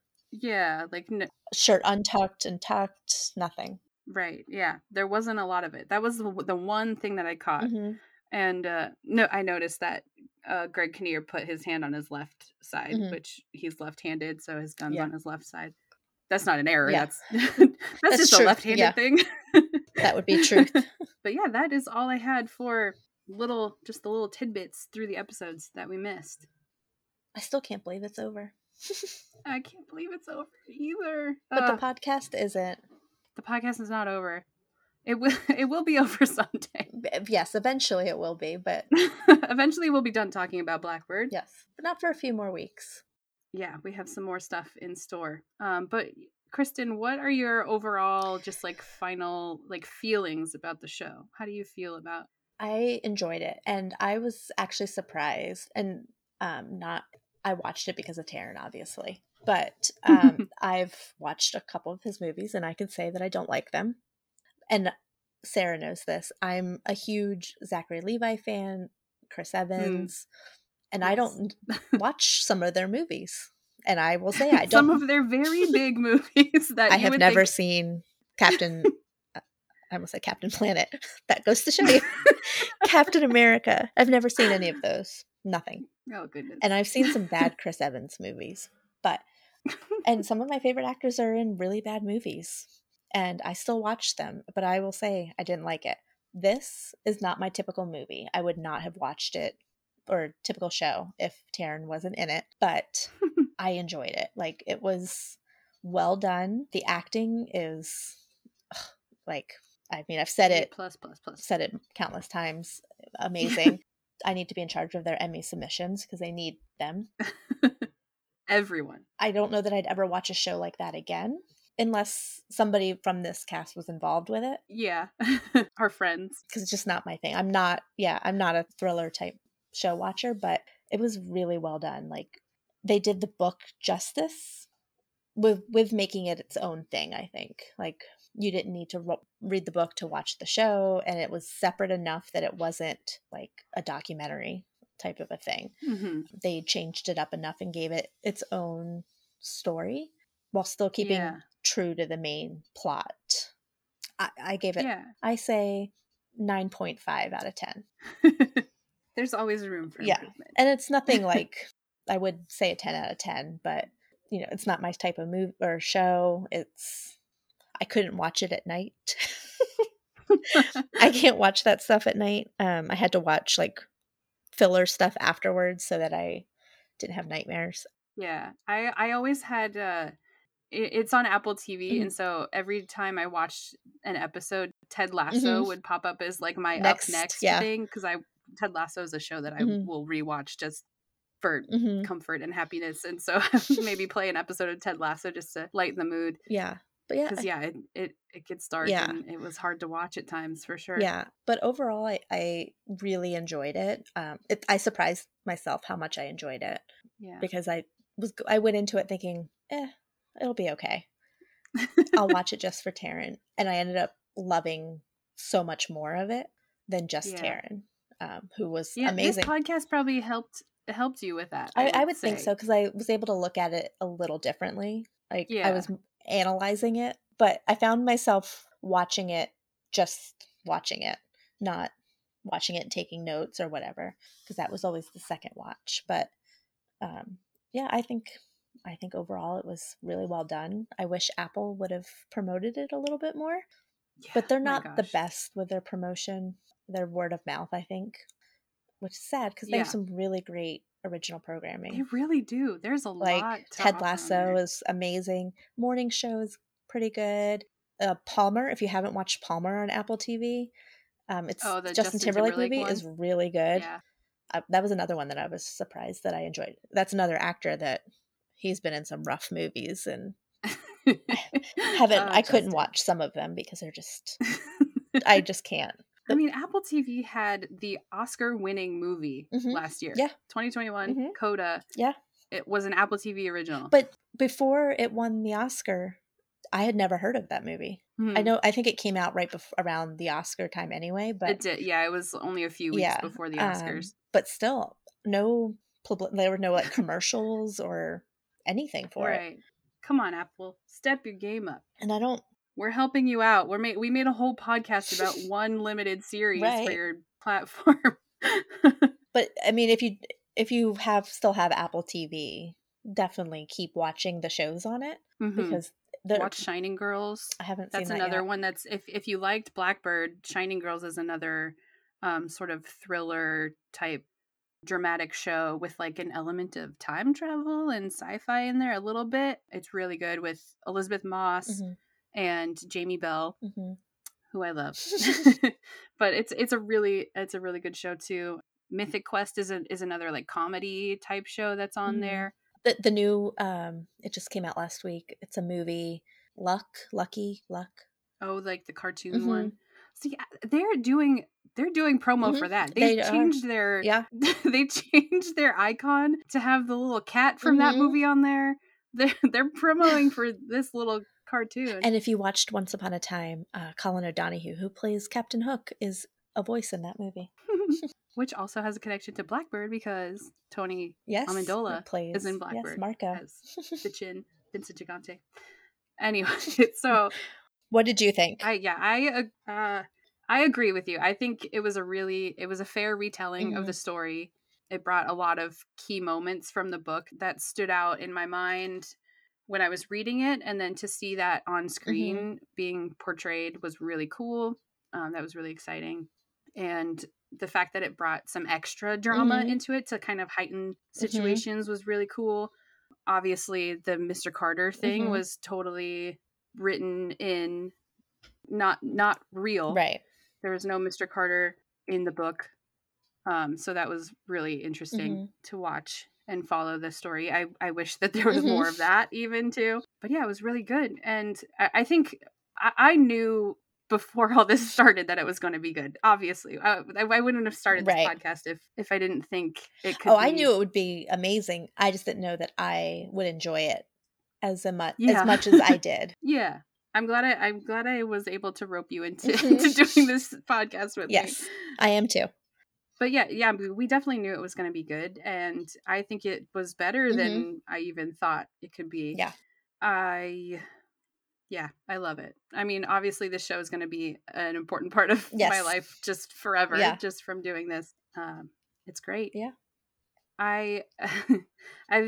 shirt untucked and tucked, nothing. Right. Yeah. There wasn't a lot of it. That was the one thing that I caught. Mm-hmm. And no, I noticed that Greg Kinnear put his hand on his left side, mm-hmm. which he's left-handed, so his gun's on his left side. That's not an error. Yeah. That's just truth. A left-handed thing. That would be truth. But yeah, that is all I had for the little tidbits through the episodes that we missed. I still can't believe it's over. I can't believe it's over either. But the podcast isn't. The podcast is not over. It will be over someday. Yes, eventually it will be, but... Eventually we'll be done talking about Blackbird. Yes, but not for a few more weeks. Yeah, we have some more stuff in store. But Kristen, what are your overall just like final like feelings about the show? How do you feel about... I enjoyed it, and I was actually surprised, and I watched it because of Taron, obviously, but I've watched a couple of his movies, and I can say that I don't like them. And Sarah knows this. I'm a huge Zachary Levi fan, Chris Evans, and yes. I don't watch some of their movies. And I will say I don't. Some of their very big movies that I have never seen. Captain, I almost said Captain Planet. That goes to show you. Captain America. I've never seen any of those. Nothing. Oh, goodness. And I've seen some bad Chris Evans movies. But, and some of my favorite actors are in really bad movies. And I still watch them. But I will say I didn't like it. This is not my typical movie. I would not have watched it or typical show if Taron wasn't in it. But I enjoyed it. Like, it was well done. The acting is like, I mean, I've said it said it countless times. Amazing. I need to be in charge of their Emmy submissions because they need them. Everyone. I don't know that I'd ever watch a show like that again unless somebody from this cast was involved with it. Yeah. Our friends. Because it's just not my thing. I'm not a thriller type show watcher, but it was really well done. Like, they did the book justice with making it its own thing, I think. Like, you didn't need to read the book to watch the show, and it was separate enough that it wasn't like a documentary type of a thing. Mm-hmm. They changed it up enough and gave it its own story while still keeping true to the main plot. I gave it, I say 9.5 out of 10. There's always room for improvement. And it's nothing like, I would say a 10 out of 10, but you know, it's not my type of movie or show. I couldn't watch it at night. I can't watch that stuff at night. I had to watch like filler stuff afterwards so that I didn't have nightmares. Yeah. I always had, it's on Apple TV. Mm-hmm. And so every time I watched an episode, Ted Lasso mm-hmm. would pop up as like my next thing. Cause Ted Lasso is a show that I mm-hmm. will rewatch just for mm-hmm. comfort and happiness. And so maybe play an episode of Ted Lasso just to lighten the mood. Yeah. But yeah, because it gets dark and it was hard to watch at times for sure. Yeah, but overall, I really enjoyed it. I surprised myself how much I enjoyed it. Yeah, because I went into it thinking, it'll be okay. I'll watch it just for Taron, and I ended up loving so much more of it than just Taron, who was amazing. This podcast probably helped you with that. I would think so, because I was able to look at it a little differently. Like I was analyzing it, but I found myself watching it, just watching it, not watching it and taking notes or whatever, because that was always the second watch. But I think overall it was really well done. I wish Apple would have promoted it a little bit more, but they're not the best with their promotion. They're word of mouth, I think, which is sad because they have some really great original programming. They really do. There's a lot. Ted Lasso is amazing. Morning Show is pretty good. Palmer, if you haven't watched Palmer on Apple TV, it's the Justin Timberlake movie one. Is really good. Yeah. That was another one that I was surprised that I enjoyed. That's another actor that he's been in some rough movies and I couldn't watch some of them because they're just I just can't. I mean, Apple TV had the Oscar-winning movie mm-hmm. last year. Yeah. 2021, mm-hmm. Coda. Yeah. It was an Apple TV original. But before it won the Oscar, I had never heard of that movie. Mm-hmm. I think it came out right around the Oscar time anyway. But it did. Yeah, it was only a few weeks before the Oscars. But still, there were no like commercials or anything for it. Come on, Apple. Step your game up. And I don't. We're helping you out. We made a whole podcast about one limited series for your platform. But I mean, if you still have Apple TV, definitely keep watching the shows on it mm-hmm. because watch Shining Girls. I haven't seen that. That's another one that's if you liked Blackbird, Shining Girls is another sort of thriller type dramatic show with like an element of time travel and sci-fi in there a little bit. It's really good with Elizabeth Moss. Mm-hmm. And Jamie Bell, mm-hmm. who I love, but it's a really good show too. Mythic Quest is another like comedy type show that's on mm-hmm. there. The new it just came out last week. It's a movie, Luck. Oh, like the cartoon mm-hmm. one. See, they're doing promo mm-hmm. for that. They changed their they changed their icon to have the little cat from mm-hmm. that movie on there. They're promoting for this little cartoon. And if you watched Once Upon a Time, Colin O'Donoghue, who plays Captain Hook, is a voice in that movie. Which also has a connection to Blackbird because Tony Amendola plays, is in Blackbird. Yes, Marco. As the chin, Vincent Gigante. Anyway, so... What did you think? I agree with you. I think it was a fair retelling of the story. It brought a lot of key moments from the book that stood out in my mind when I was reading it. And then to see that on screen being portrayed was really cool. That was really exciting. And the fact that it brought some extra drama into it to kind of heighten situations was really cool. Obviously, the Mr. Carter thing was totally written in, not real. Right. There was no Mr. Carter in the book. So that was really interesting to watch and follow the story. I wish that there was more of that even too. But yeah, it was really good. And I think I knew before all this started that it was going to be good. Obviously, I wouldn't have started this podcast if I didn't think it could be. I knew it would be amazing. I just didn't know that I would enjoy it as much as I did. Yeah. I'm glad I was able to rope you into doing this podcast with me. Yes, I am too. But yeah, we definitely knew it was going to be good, and I think it was better than I even thought it could be. Yeah. I love it. I mean, obviously this show is going to be an important part of my life just forever, just from doing this. It's great. Yeah. I've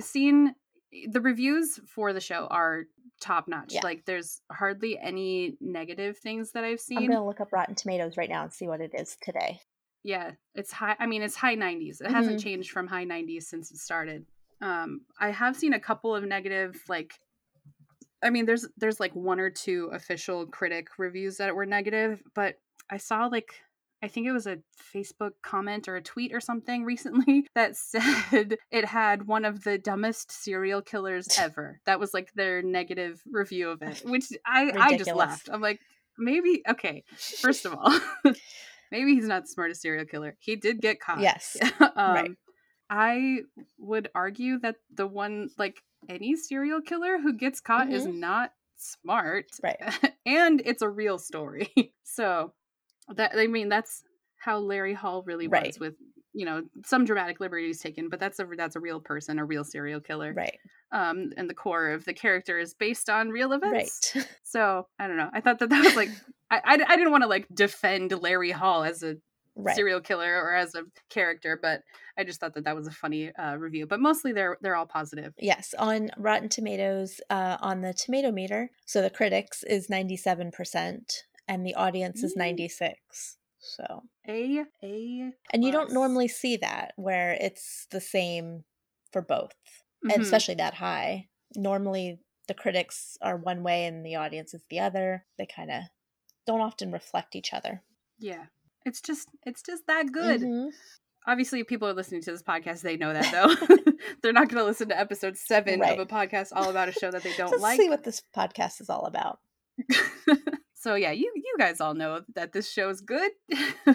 seen the reviews for the show are top notch. Yeah. Like there's hardly any negative things that I've seen. I'm going to look up Rotten Tomatoes right now and see what it is today. Yeah, it's high. I mean, it's high 90s. It hasn't changed from high 90s since it started. I have seen a couple of negative, there's like one or two official critic reviews that were negative, but I saw I think it was a Facebook comment or a tweet or something recently that said it had one of the dumbest serial killers ever. That was like their negative review of it, which I just laughed. I'm like, maybe, okay, first of all, maybe he's not the smartest serial killer. He did get caught. Yes. Right. I would argue that the one, any serial killer who gets caught is not smart. Right. And it's a real story. So... that's how Larry Hall really was with, some dramatic liberties taken, but that's a real person, a real serial killer. Right. And the core of the character is based on real events. Right. So I don't know. I thought that was I didn't want to defend Larry Hall as a serial killer or as a character, but I just thought that was a funny review, but mostly they're all positive. Yes. On Rotten Tomatoes, on the tomato meter. So the critics is 97%. And the audience is 96. So A. And you don't normally see that where it's the same for both, and especially that high. Normally the critics are one way and the audience is the other. They kind of don't often reflect each other. Yeah, it's just that good. Mm-hmm. Obviously, people are listening to this podcast. They know that, though. They're not going to listen to episode 7 of a podcast all about a show that they don't Let's like. Let's see what this podcast is all about. So yeah, you guys all know that this show is good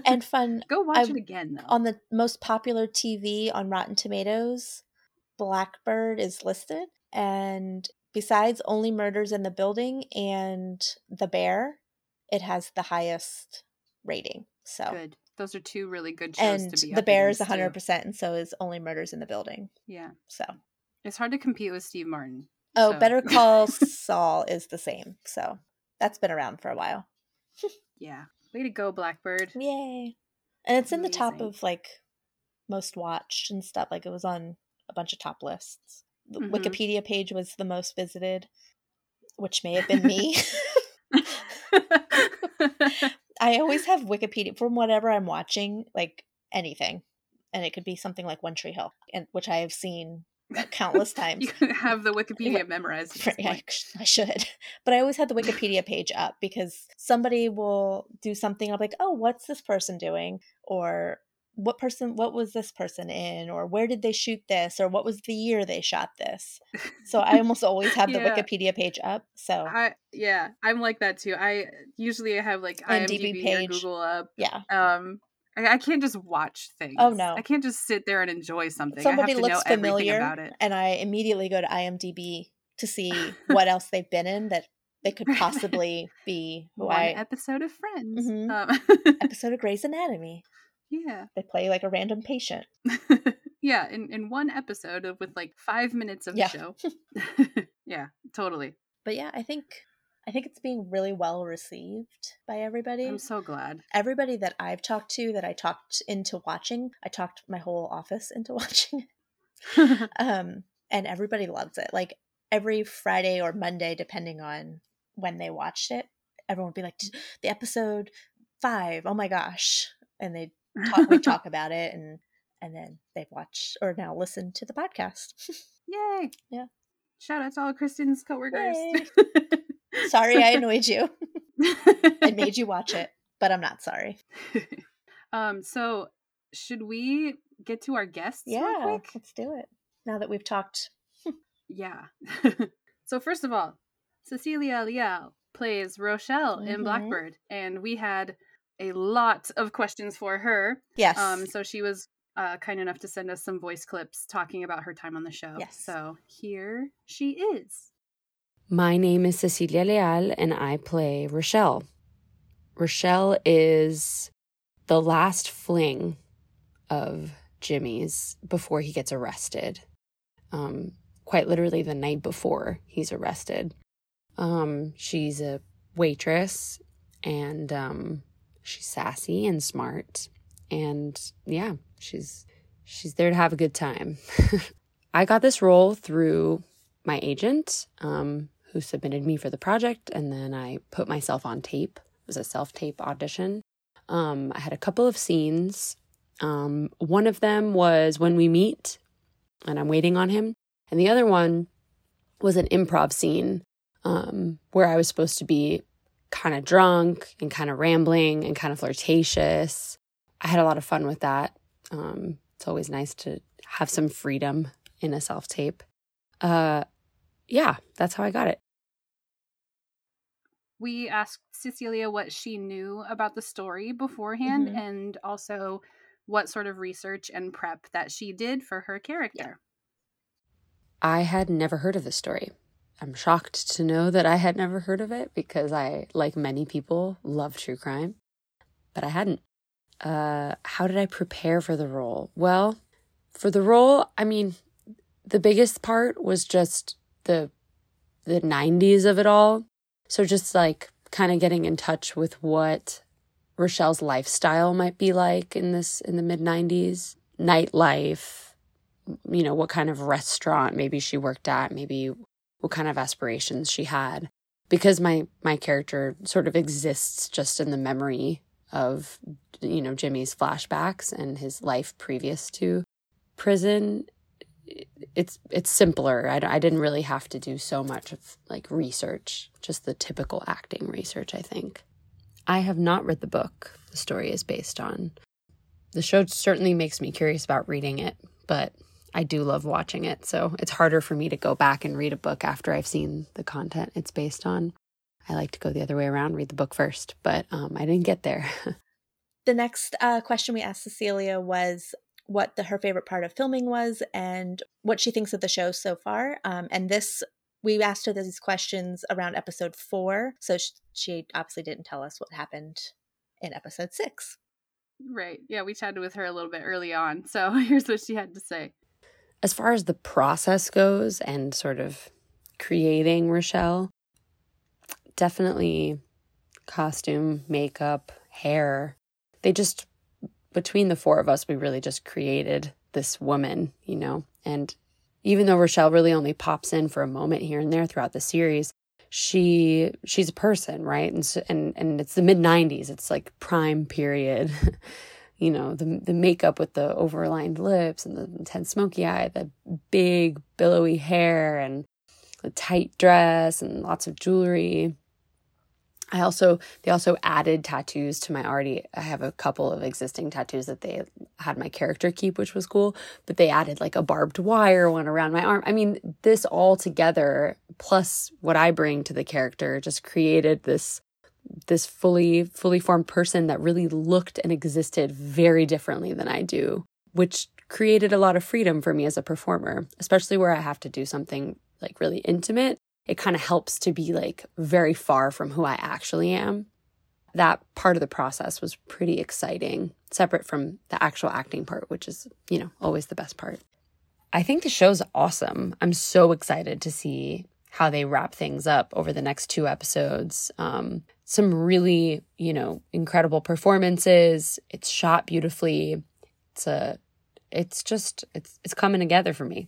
and fun. Go watch it again, though. On the most popular TV on Rotten Tomatoes, Blackbird is listed, and besides Only Murders in the Building and The Bear, it has the highest rating. So good. Those are two really good shows to be up against. And The Bear is 100%, and so is Only Murders in the Building. Yeah. So it's hard to compete with Steve Martin. Oh, so. Better Call Saul is the same. So. That's been around for a while. Yeah. Way to go, Blackbird. Yay. And it's in the top of most watched and stuff. It was on a bunch of top lists. The Wikipedia page was the most visited, which may have been me. I always have Wikipedia from whatever I'm watching, anything. And it could be something like One Tree Hill, which I have seen countless times. You have the Wikipedia memorized. I should. But I always had the Wikipedia page up because somebody will do something. I'm like, oh, what's this person doing? Or what was this person in? Or where did they shoot this? Or what was the year they shot this? So I almost always have the Wikipedia page up. So I'm like that too. I usually have IMDb page. Or Google up. Yeah. I can't just watch things. Oh, no. I can't just sit there and enjoy something. Somebody I have to looks know familiar, everything about it. And I immediately go to IMDb to see what else they've been in that they could possibly be. One episode of Friends. Mm-hmm. Episode of Grey's Anatomy. Yeah. They play like a random patient. Yeah, in one episode with like 5 minutes of the show. Yeah, totally. But yeah, I think it's being really well received by everybody. I'm so glad. Everybody that I've talked to, that I talked into watching, I talked my whole office into watching it. And everybody loves it. Like every Friday or Monday, depending on when they watched it, everyone would be like, the episode 5, oh my gosh. And we talk about it and then they've watched or now listened to the podcast. Yay. Yeah. Shout out to all Kristen's coworkers. Sorry I annoyed you and made you watch it, but I'm not sorry. So should we get to our guests real quick? Let's do it. Now that we've talked. Yeah. So first of all, Cecilia Leal plays Rochelle in Blackbird, and we had a lot of questions for her. Yes. So she was kind enough to send us some voice clips talking about her time on the show. Yes. So here she is. My name is Cecilia Leal, and I play Rochelle. Rochelle is the last fling of Jimmy's before he gets arrested. Quite literally the night before he's arrested. She's a waitress, and she's sassy and smart. And yeah, she's there to have a good time. I got this role through my agent, who submitted me for the project, and then I put myself on tape. It was a self-tape audition. I had a couple of scenes. One of them was when we meet, and I'm waiting on him. And the other one was an improv scene where I was supposed to be kind of drunk and kind of rambling and kind of flirtatious. I had a lot of fun with that. It's always nice to have some freedom in a self-tape. Yeah, that's how I got it. We asked Cecilia what she knew about the story beforehand and also what sort of research and prep that she did for her character. Yeah. I had never heard of the story. I'm shocked to know that I had never heard of it because I, like many people, love true crime, but I hadn't. How did I prepare for the role? Well, for the role, I mean, the biggest part was just the 90s of it all. So just like kind of getting in touch with what Rochelle's lifestyle might be like in the mid 90s, nightlife, you know, what kind of restaurant maybe she worked at, maybe what kind of aspirations she had, because my character sort of exists just in the memory of, you know, Jimmy's flashbacks and his life previous to prison. It's simpler. I didn't really have to do so much of like research, just the typical acting research, I think. I have not read the book the story is based on. The show certainly makes me curious about reading it, but I do love watching it, so it's harder for me to go back and read a book after I've seen the content it's based on. I like to go the other way around, read the book first, but I didn't get there. The next question we asked Cecilia was what her favorite part of filming was and what she thinks of the show so far. And this, we asked her these questions around episode 4. So she obviously didn't tell us what happened in episode 6. Right. Yeah, we chatted with her a little bit early on. So here's what she had to say. As far as the process goes and sort of creating Rochelle, definitely costume, makeup, hair. They just, between the four of us, we really just created this woman, you know. And even though Rochelle really only pops in for a moment here and there throughout the series, she's a person, right? And so, and it's the mid-90s. It's like prime period. You know, the makeup with the overlined lips and the intense smoky eye, the big billowy hair and the tight dress and lots of jewelry. They also added tattoos to my already. I have a couple of existing tattoos that they had my character keep, which was cool, but they added like a barbed wire one around my arm. I mean, this all together, plus what I bring to the character, just created this fully formed person that really looked and existed very differently than I do, which created a lot of freedom for me as a performer, especially where I have to do something like really intimate. it kind of helps to be like very far from who I actually am. That part of the process was pretty exciting, separate from the actual acting part, which is, you know, always the best part. I think the show's awesome. I'm so excited to see how they wrap things up over the next 2 episodes. Some really, you know, incredible performances. It's shot beautifully. It's coming together for me.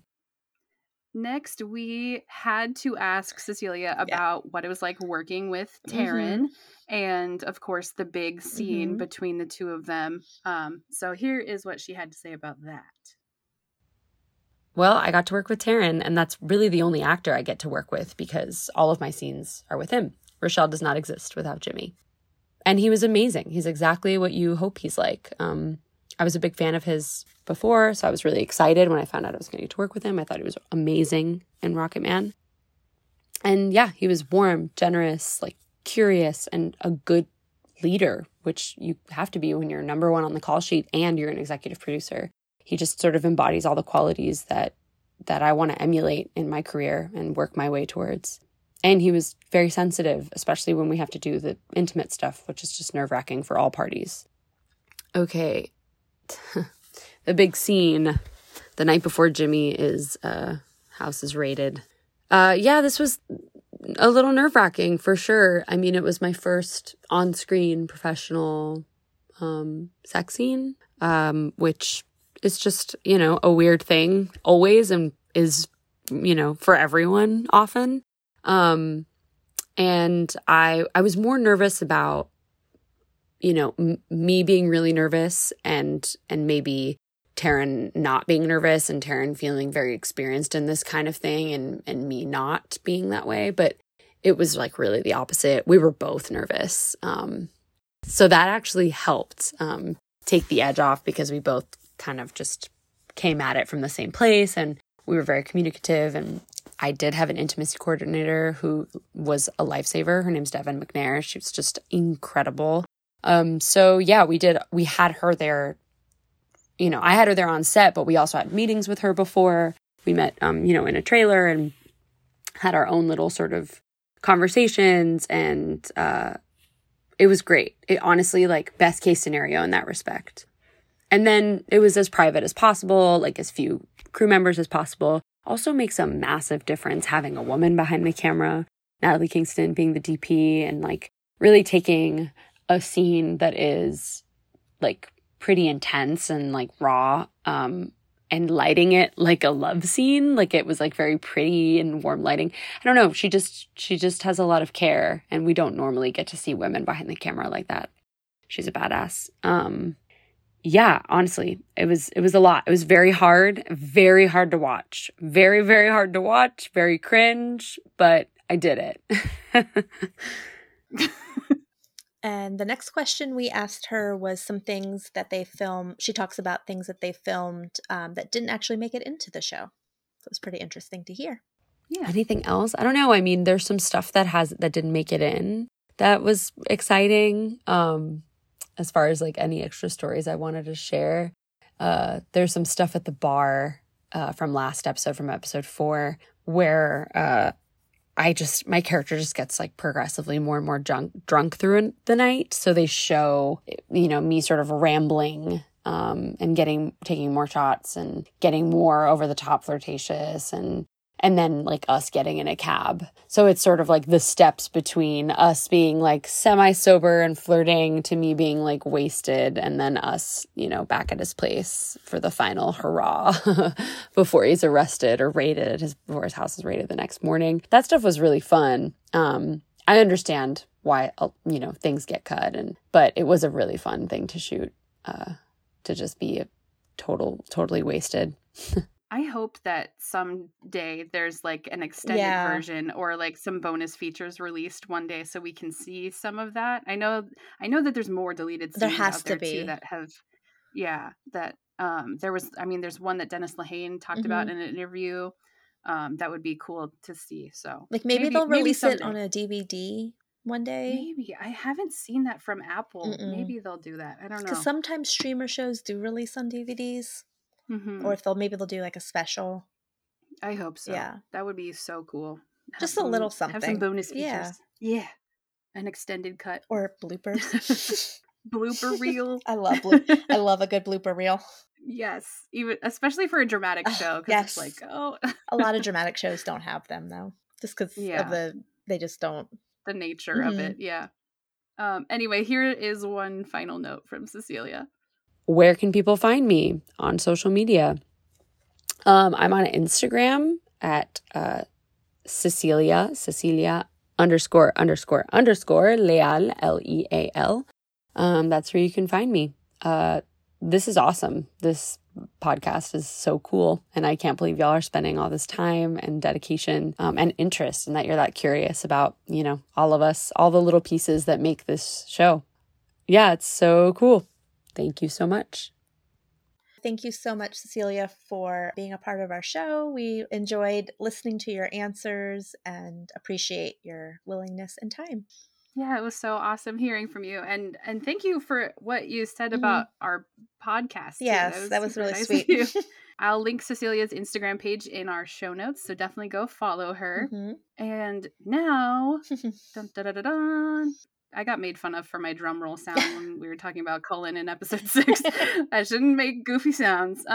Next, we had to ask Cecilia about what it was like working with Taron and, of course, the big scene between the two of them. So here is what she had to say about that. Well, I got to work with Taron, and that's really the only actor I get to work with because all of my scenes are with him. Rochelle does not exist without Jimmy. And he was amazing. He's exactly what you hope he's like. I was a big fan of his before, so I was really excited when I found out I was going to get to work with him. I thought he was amazing in Rocket Man. And yeah, he was warm, generous, like curious, and a good leader, which you have to be when you're number one on the call sheet and you're an executive producer. He just sort of embodies all the qualities that I want to emulate in my career and work my way towards. And he was very sensitive, especially when we have to do the intimate stuff, which is just nerve-wracking for all parties. Okay. The big scene the night before Jimmy is house is raided. Yeah, this was a little nerve-wracking for sure. I mean, it was my first on-screen professional sex scene, which is just, you know, a weird thing always and is, you know, for everyone often. And I was more nervous about, you know, me being really nervous and maybe Taron not being nervous and Taron feeling very experienced in this kind of thing and me not being that way. But it was like really the opposite. We were both nervous. So that actually helped take the edge off because we both kind of just came at it from the same place and we were very communicative. And I did have an intimacy coordinator who was a lifesaver. Her name's Devin McNair. She was just incredible. So yeah, we had her there, you know, I had her there on set, but we also had meetings with her before we met, you know, in a trailer and had our own little sort of conversations and, it was great. It honestly, like, best case scenario in that respect. And then it was as private as possible, like as few crew members as possible. Also makes a massive difference having a woman behind the camera, Natalie Kingston being the DP and like really taking a scene that is like pretty intense and like raw and lighting it like a love scene. Like it was like very pretty and warm lighting. I don't know. She just has a lot of care and we don't normally get to see women behind the camera like that. She's a badass. Yeah, honestly, it was a lot. It was very hard to watch. Very, very hard to watch. Very cringe, but I did it. And the next question we asked her was some things that they filmed. She talks about things that they filmed that didn't actually make it into the show. So it was pretty interesting to hear. Yeah. Anything else? I don't know. I mean, there's some stuff that didn't make it in. That was exciting. As far as like any extra stories I wanted to share, there's some stuff at the bar from last episode, from episode 4, where my character just gets like progressively more and more drunk through the night. So they show, you know, me sort of rambling and taking more shots and getting more over the top flirtatious and then like us getting in a cab. So it's sort of like the steps between us being like semi-sober and flirting to me being like wasted and then us, you know, back at his place for the final hurrah before he's arrested or raided, before his house is raided the next morning. That stuff was really fun. I understand why, you know, things get cut, but it was a really fun thing to shoot, to just be totally wasted. I hope that someday there's like an extended version or like some bonus features released one day so we can see some of that. I know that there's more deleted scenes too that have, there was, I mean, there's one that Dennis Lehane talked about in an interview that would be cool to see. So like maybe they'll release it on a DVD one day. Maybe. I haven't seen that from Apple. Mm-mm. Maybe they'll do that. I don't know. Because sometimes streamer shows do release on DVDs. Mm-hmm. Or if they'll do like a special. I hope so. Yeah. That would be so cool. Just a little something. Have some bonus features. Yeah. An extended cut. Or bloopers. Blooper reel. I love a good blooper reel. Yes. Even especially for a dramatic show. Yes. It's like, oh. A lot of dramatic shows don't have them though. Just because of they just don't. The nature of it. Yeah. Anyway, here is one final note from Cecilia. Where can people find me on social media? I'm on Instagram at Cecilia__ Leal. That's where you can find me. This is awesome. This podcast is so cool. And I can't believe y'all are spending all this time and dedication and interest, and that you're that curious about, you know, all of us, all the little pieces that make this show. Yeah, it's so cool. Thank you so much. Thank you so much, Cecilia, for being a part of our show. We enjoyed listening to your answers and appreciate your willingness and time. Yeah, it was so awesome hearing from you. And thank you for what you said about our podcast. Yes, that was really nice sweet. I'll link Cecilia's Instagram page in our show notes, so definitely go follow her. Mm-hmm. And now, dun, dun, dun, dun, dun, I got made fun of for my drum roll sound when we were talking about Cullen in episode 6. I shouldn't make goofy sounds.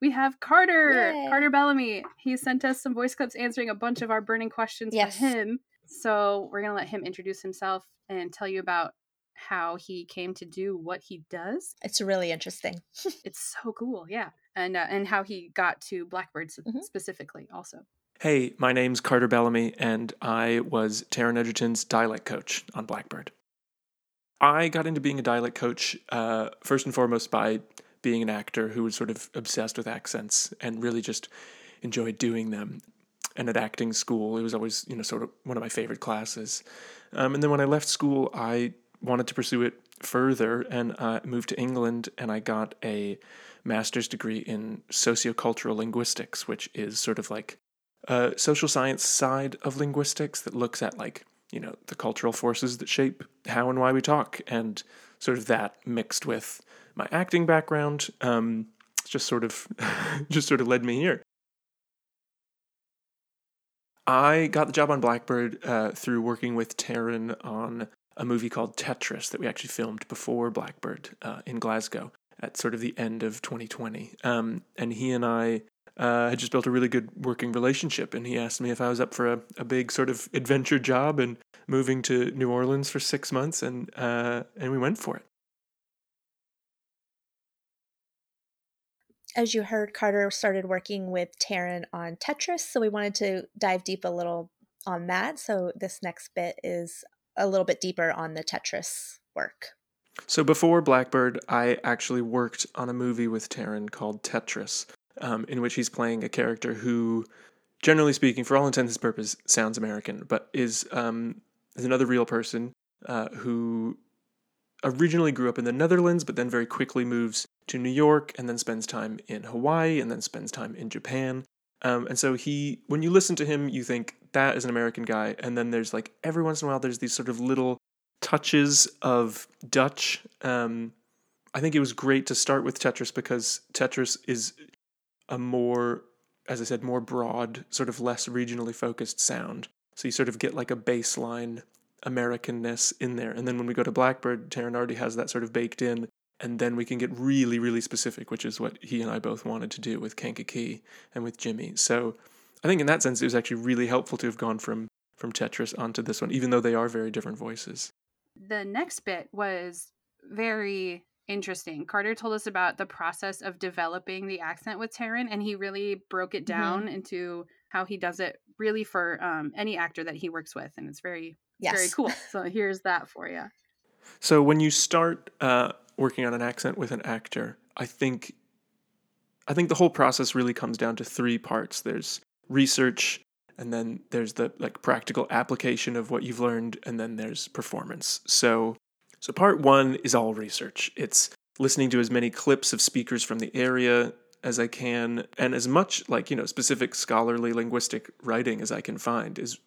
We have Carter. Yay. Carter Bellaimey. He sent us some voice clips answering a bunch of our burning questions for him. So we're going to let him introduce himself and tell you about how he came to do what he does. It's really interesting. It's so cool. Yeah. And how he got to Blackbird specifically also. Hey, my name's Carter Bellaimey, and I was Taron Egerton's dialect coach on Blackbird. I got into being a dialect coach first and foremost by being an actor who was sort of obsessed with accents and really just enjoyed doing them. And at acting school, it was always, you know, sort of one of my favorite classes. And then when I left school, I wanted to pursue it further and moved to England, and I got a master's degree in sociocultural linguistics, which is sort of like social science side of linguistics that looks at, like, you know, the cultural forces that shape how and why we talk, and sort of that mixed with my acting background just sort of led me here. I got the job on Blackbird through working with Taron on a movie called Tetris that we actually filmed before Blackbird in Glasgow at sort of the end of 2020, and he and I had just built a really good working relationship, and he asked me if I was up for a big sort of adventure job and moving to New Orleans for 6 months, and we went for it. As you heard, Carter started working with Taron on Tetris, so we wanted to dive deep a little on that. So this next bit is a little bit deeper on the Tetris work. So before Blackbird, I actually worked on a movie with Taron called Tetris, in which he's playing a character who, generally speaking, for all intents and purposes, sounds American, but is another real person who originally grew up in the Netherlands, but then very quickly moves to New York, and then spends time in Hawaii, and then spends time in Japan. And so he, when you listen to him, you think, that is an American guy. And then there's, like, every once in a while, there's these sort of little touches of Dutch. I think it was great to start with Tetris because Tetris is a more, as I said, more broad, sort of less regionally focused sound. So you sort of get like a baseline Americanness in there. And then when we go to Blackbird, Taron already has that sort of baked in. And then we can get really, really specific, which is what he and I both wanted to do with Kankakee and with Jimmy. So I think in that sense, it was actually really helpful to have gone from Tetris onto this one, even though they are very different voices. The next bit was very interesting. Carter told us about the process of developing the accent with Taron, and he really broke it down into how he does it really for any actor that he works with. And it's very cool. So here's that for you. So when you start working on an accent with an actor, I think the whole process really comes down to three parts. There's research, and then there's the, like, practical application of what you've learned, and then there's performance. So part one is all research. It's listening to as many clips of speakers from the area as I can, and as much, like, you know, specific scholarly linguistic writing as I can find is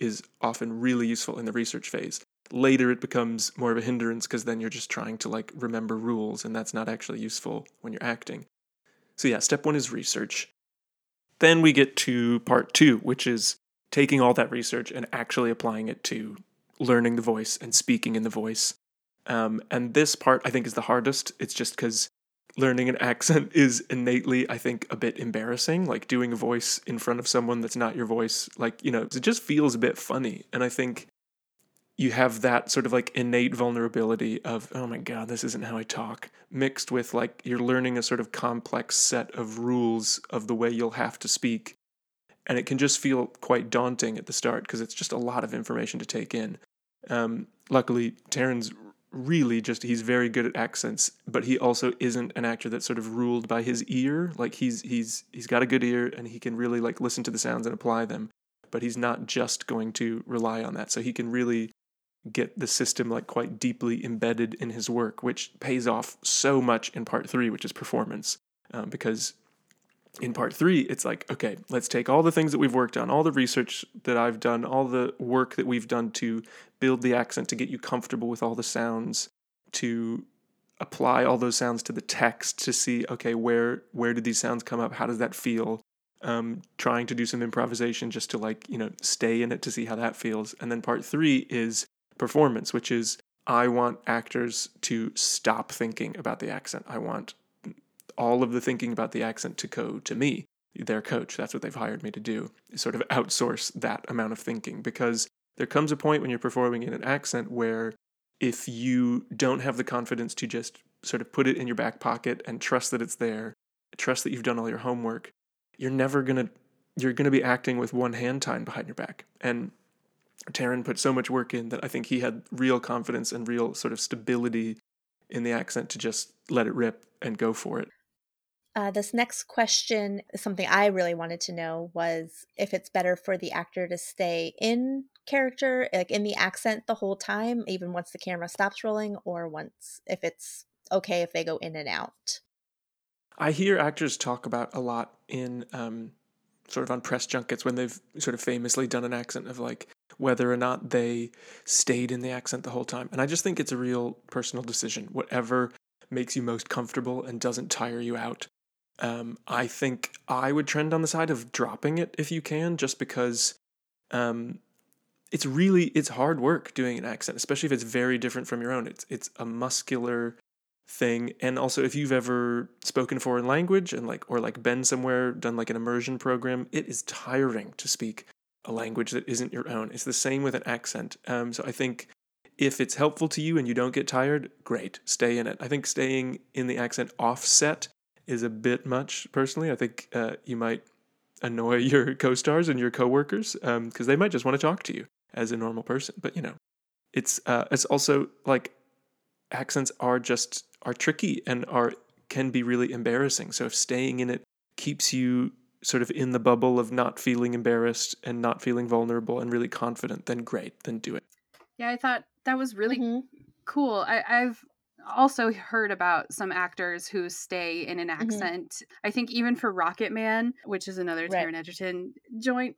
often really useful in the research phase. Later, it becomes more of a hindrance because then you're just trying to, like, remember rules, and that's not actually useful when you're acting. So yeah, step one is research. Then we get to part two, which is taking all that research and actually applying it to learning the voice and speaking in the voice. And this part, I think, is the hardest. It's just because learning an accent is innately, I think, a bit embarrassing. Like, doing a voice in front of someone that's not your voice, like, you know, it just feels a bit funny. And I think you have that sort of, like, innate vulnerability of, oh my God, this isn't how I talk, mixed with, like, you're learning a sort of complex set of rules of the way you'll have to speak. And it can just feel quite daunting at the start because it's just a lot of information to take in. Luckily, Taron's really just, he's very good at accents, but he also isn't an actor that's sort of ruled by his ear. Like, he's got a good ear and he can really, like, listen to the sounds and apply them, but he's not just going to rely on that. So he can really get the system, like, quite deeply embedded in his work, which pays off so much in part three, which is performance, because in part three, it's like, okay, let's take all the things that we've worked on, all the research that I've done, all the work that we've done to build the accent, to get you comfortable with all the sounds, to apply all those sounds to the text, to see, okay, where did these sounds come up? How does that feel? Trying to do some improvisation just to, like, you know, stay in it to see how that feels. And then part three is performance, which is, I want actors to stop thinking about the accent. I want all of the thinking about the accent to go to me, their coach. That's what they've hired me to do, is sort of outsource that amount of thinking. Because there comes a point when you're performing in an accent where if you don't have the confidence to just sort of put it in your back pocket and trust that it's there, trust that you've done all your homework, you're going to be acting with one hand tied behind your back. And Taron put so much work in that I think he had real confidence and real sort of stability in the accent to just let it rip and go for it. This next question is something I really wanted to know, was if it's better for the actor to stay in character, like in the accent the whole time, even once the camera stops rolling, or once, if it's okay if they go in and out. I hear actors talk about a lot in sort of on press junkets when they've sort of famously done an accent, of like whether or not they stayed in the accent the whole time. And I just think it's a real personal decision, whatever makes you most comfortable and doesn't tire you out. I think I would trend on the side of dropping it if you can, just because it's hard work doing an accent, especially if it's very different from your own. It's a muscular thing. And also, if you've ever spoken a foreign language and or been somewhere, done like an immersion program, it is tiring to speak a language that isn't your own. It's the same with an accent. So I think if it's helpful to you and you don't get tired, great, stay in it. I think staying in the accent offset is a bit much, personally. I think you might annoy your co-stars and your coworkers because they might just want to talk to you as a normal person. But, you know, it's also like accents are tricky and can be really embarrassing. So if staying in it keeps you sort of in the bubble of not feeling embarrassed and not feeling vulnerable and really confident, then great, then do it. Yeah, I thought that was really cool. I've also heard about some actors who stay in an accent. I think even for Rocket Man, which is another Taron Egerton joint,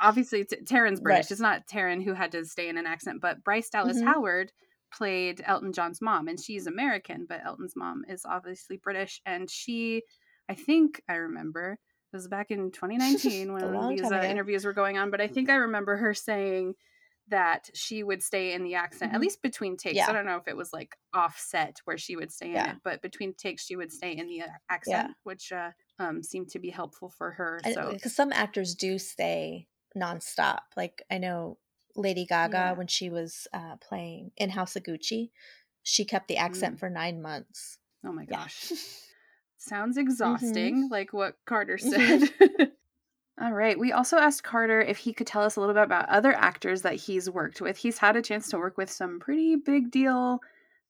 obviously Taron's British. Right. It's not Taron who had to stay in an accent, but Bryce Dallas Howard played Elton John's mom, and she's American, but Elton's mom is obviously British. And she, I think I remember, it was back in 2019 when these interviews were going on, but I think I remember her saying that she would stay in the accent, at least between takes. Yeah. I don't know if it was like offset where she would stay in it, but between takes she would stay in the accent, which seemed to be helpful for her. Because some actors do stay nonstop. Like I know Lady Gaga, when she was playing in House of Gucci, she kept the accent for 9 months. Oh my gosh. Sounds exhausting, like what Carter said. All right. We also asked Carter if he could tell us a little bit about other actors that he's worked with. He's had a chance to work with some pretty big deal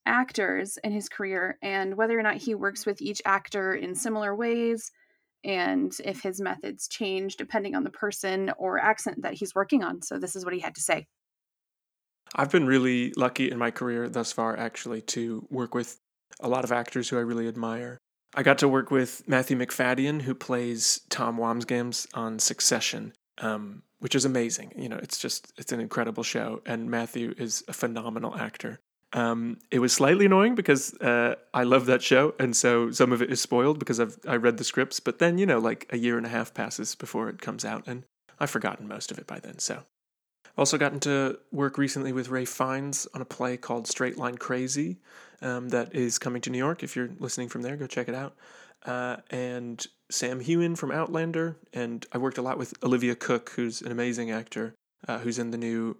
actors in his career, and whether or not he works with each actor in similar ways, and if his methods change depending on the person or accent that he's working on. So this is what he had to say. I've been really lucky in my career thus far, actually, to work with a lot of actors who I really admire. I got to work with Matthew McFadyen, who plays Tom Wamsgans on Succession, which is amazing. You know, it's an incredible show, and Matthew is a phenomenal actor. It was slightly annoying because I love that show, and so some of it is spoiled because I read the scripts, but then, you know, like a year and a half passes before it comes out, and I've forgotten most of it by then, so. Also gotten to work recently with Ray Fiennes on a play called Straight Line Crazy that is coming to New York. If you're listening from there, go check it out. And Sam Heughan from Outlander. And I worked a lot with Olivia Cooke, who's an amazing actor, who's in the new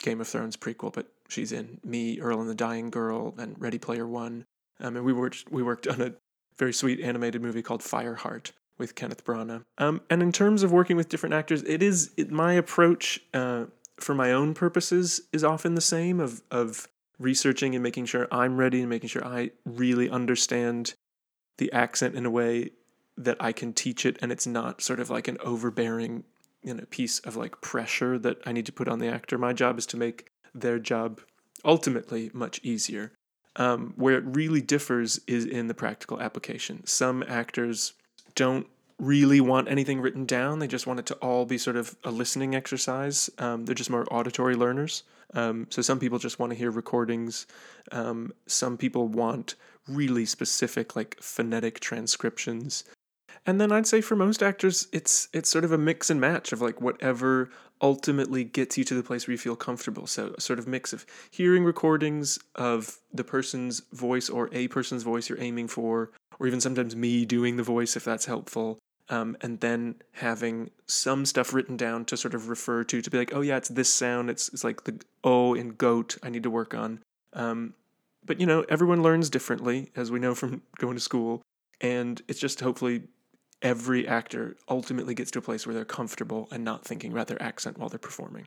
Game of Thrones prequel, but she's in Me, Earl and the Dying Girl, and Ready Player One. And we worked on a very sweet animated movie called Fireheart with Kenneth Branagh. And in terms of working with different actors, my approach for my own purposes is often the same of researching and making sure I'm ready and making sure I really understand the accent in a way that I can teach it, and it's not sort of like an overbearing, piece of like pressure that I need to put on the actor. My job is to make their job ultimately much easier. Where it really differs is in the practical application. Some actors don't really want anything written down. They just want it to all be sort of a listening exercise. They're just more auditory learners. So some people just want to hear recordings. Some people want really specific, like phonetic transcriptions. And then I'd say for most actors, it's sort of a mix and match of like whatever ultimately gets you to the place where you feel comfortable. So a sort of mix of hearing recordings of the person's voice or a person's voice you're aiming for, or even sometimes me doing the voice if that's helpful, and then having some stuff written down to sort of refer to be like, oh yeah, it's this sound, it's like the O in goat I need to work on. But everyone learns differently, as we know from going to school, and it's just hopefully every actor ultimately gets to a place where they're comfortable and not thinking about their accent while they're performing.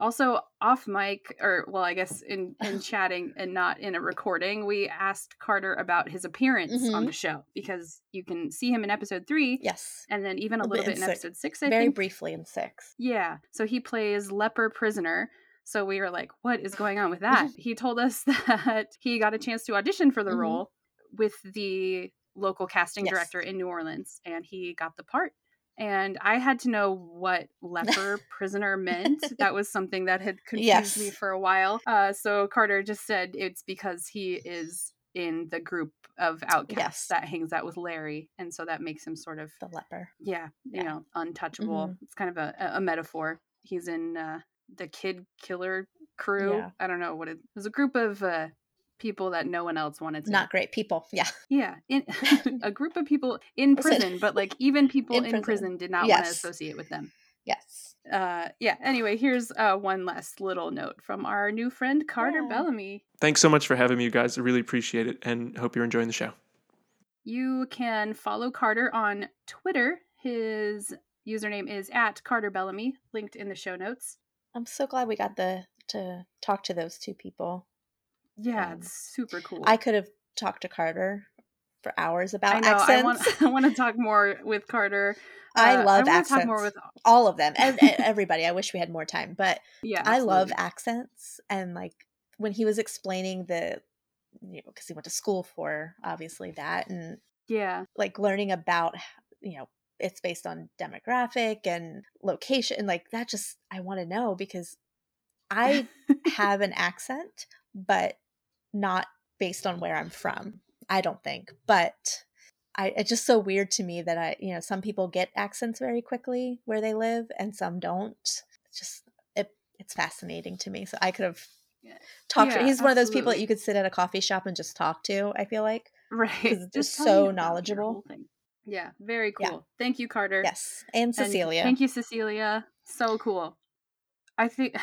Also, off mic, or well, I guess in chatting and not in a recording, we asked Carter about his appearance on the show, because you can see him in episode 3. Yes. And then even a little bit in episode 6, I think. Very briefly in 6. Yeah. So he plays leper prisoner. So we were like, what is going on with that? He told us that he got a chance to audition for the role with the local casting director in New Orleans, and he got the part. And I had to know what leper prisoner meant. That was something that had confused me for a while. So Carter just said it's because he is in the group of outcasts that hangs out with Larry. And so that makes him sort of the leper. Yeah. Untouchable. It's kind of a metaphor. He's in the kid killer crew. Yeah. I don't know what it was, a group of people that no one else wanted to. Not great people. Yeah. Yeah. A group of people in prison, but like even people in prison did not want to associate with them. Yes. Yeah. Anyway, here's one last little note from our new friend, Carter Bellaimey. Thanks so much for having me, you guys. I really appreciate it and hope you're enjoying the show. You can follow Carter on Twitter. His username is @CarterBellaimey, linked in the show notes. I'm so glad we got to talk to those two people. Yeah, it's super cool. I could have talked to Carter for hours about accents. I want to talk more with Carter. I love accents. I want to talk more with all of them. Everybody. I wish we had more time. But yeah, I love accents. And like when he was explaining because he went to school for obviously that. And like learning about, it's based on demographic and location. And like that just, I want to know because I have an accent, but not based on where I'm from, I don't think. But it's just so weird to me that I some people get accents very quickly where they live and some don't. It's just, it's fascinating to me. So I could have talked to, he's one of those people that you could sit at a coffee shop and just talk to, I feel like. Right. Because just so knowledgeable. Yeah. Very cool. Yeah. Thank you, Carter. Yes. And Cecilia. Thank you, Cecilia. So cool. I think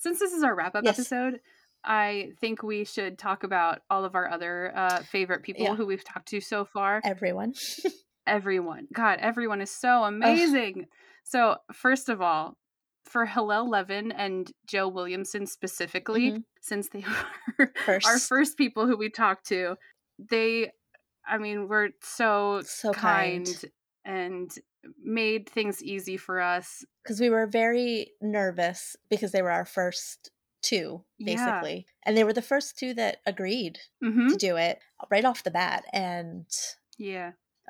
since this is our wrap-up episode, I think we should talk about all of our other favorite people who we've talked to so far. Everyone. God, everyone is so amazing. Ugh. So first of all, for Hillel Levin and Joe Williamson specifically, since they were our first people who we talked to, were so kind and made things easy for us. Because we were very nervous because they were our first two basically, and they were the first two that agreed to do it right off the bat. And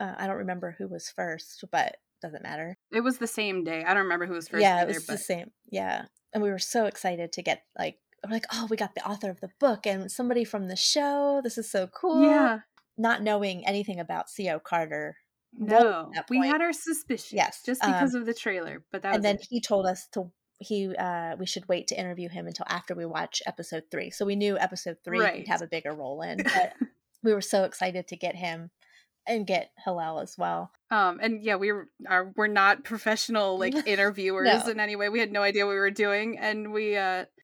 I don't remember who was first, but doesn't matter, it was the same day. I don't remember who was first either, it was the same. And we were so excited to get we got the author of the book and somebody from the show. This is so cool. Not knowing anything about C.O. Carter No, we had our suspicions just because of the trailer, but that. And was then it. He told us to we should wait to interview him until after we watch episode 3. So we knew episode 3 right. would have a bigger role in, but we were so excited to get him and get Hillel as well. And yeah, we're not professional like interviewers no. in any way. We had no idea what we were doing, and we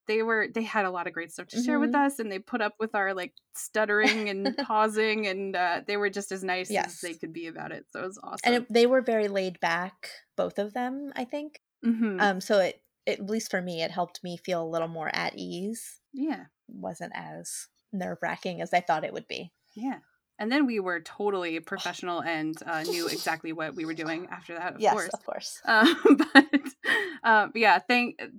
they had a lot of great stuff to share with us, and they put up with our like stuttering and pausing, and they were just as nice as they could be about it. So it was awesome. And they were very laid back, both of them, I think. Mm-hmm. So it at least for me, it helped me feel a little more at ease. Yeah. It wasn't as nerve-wracking as I thought it would be. Yeah. And then we were totally professional and knew exactly what we were doing after that, of course. But yeah,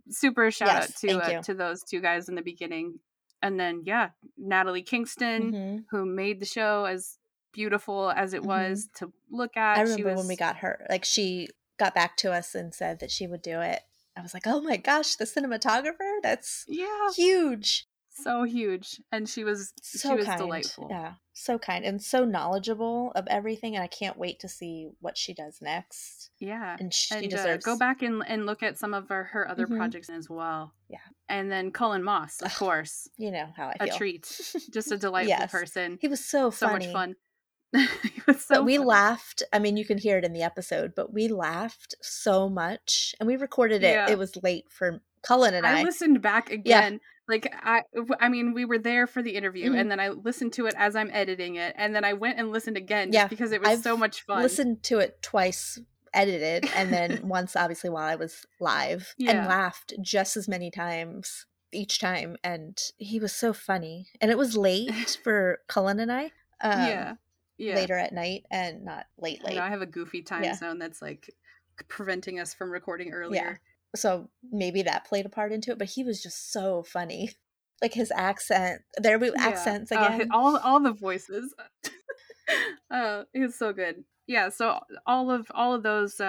super shout out to those two guys in the beginning. And then, yeah, Natalie Kingston, who made the show as beautiful as it was to look at. I remember when we got her, like she got back to us and said that she would do it. I was like, oh my gosh, the cinematographer? That's huge. So huge. And she was delightful. Yeah. So kind and so knowledgeable of everything. And I can't wait to see what she does next. Yeah. And she deserves. Go back and look at some of her other projects as well. Yeah. And then Colin Moss, of course. You know how I feel. A treat. Just a delightful person. He was so funny. So much fun. We laughed. I mean, you can hear it in the episode, but we laughed so much. And we recorded it. Yeah. It was late for Colin and I. I listened back again. Yeah. Like, I mean, we were there for the interview, and then I listened to it as I'm editing it, and then I went and listened again just because it was so much fun. I listened to it twice, edited, and then once, obviously, while I was live, and laughed just as many times each time, and he was so funny. And it was late for Cullen and I, later at night, and not late. You know, I have a goofy time zone that's, like, preventing us from recording earlier. Yeah. So maybe that played a part into it, but he was just so funny. Like his accent, there were accents again. All the voices. He was so good. Yeah. So all of those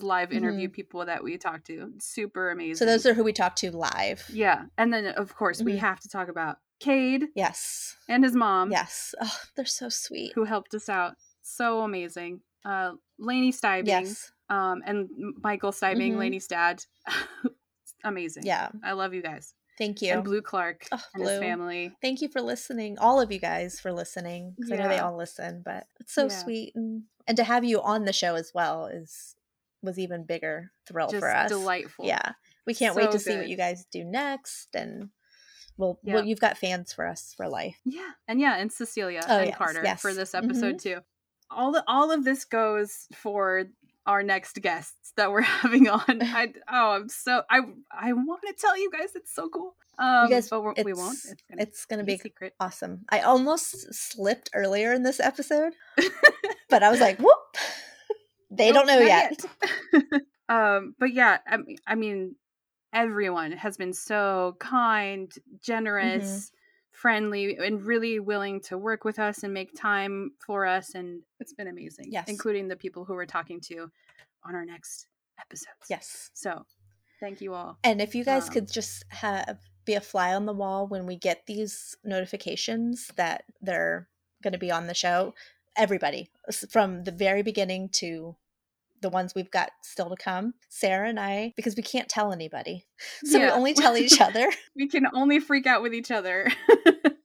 live interview people that we talked to, super amazing. So those are who we talked to live. Yeah, and then of course we have to talk about Cade. Yes. And his mom. Yes. Oh, they're so sweet. Who helped us out? So amazing. Lainey Stibing. Yes. And Michael Stibing, Lainey's dad. Amazing. Yeah. I love you guys. Thank you. And Blue Clark and his family. Thank you for listening. All of you guys for listening. Because I know they all listen, but it's so sweet. And to have you on the show as well was even bigger thrill for us. Delightful. Yeah. We can't wait to see what you guys do next. And well, you've got fans for us for life. Yeah. And Cecilia and Carter for this episode too. All of this goes for our next guests that we're having on. I want to tell you guys it's so cool. You guys, but we won't. It's gonna be secret. Awesome. I almost slipped earlier in this episode, but I was like, "Whoop!" They don't know yet. But yeah, I mean, everyone has been so kind, generous. Friendly and really willing to work with us and make time for us, and it's been amazing. Yes, including the people who we're talking to on our next episodes. Yes, so thank you all. And if you guys could just be a fly on the wall when we get these notifications that they're going to be on the show, everybody from the very beginning to the ones we've got still to come, Sarah and I, because we can't tell anybody. So we only tell each other. We can only freak out with each other.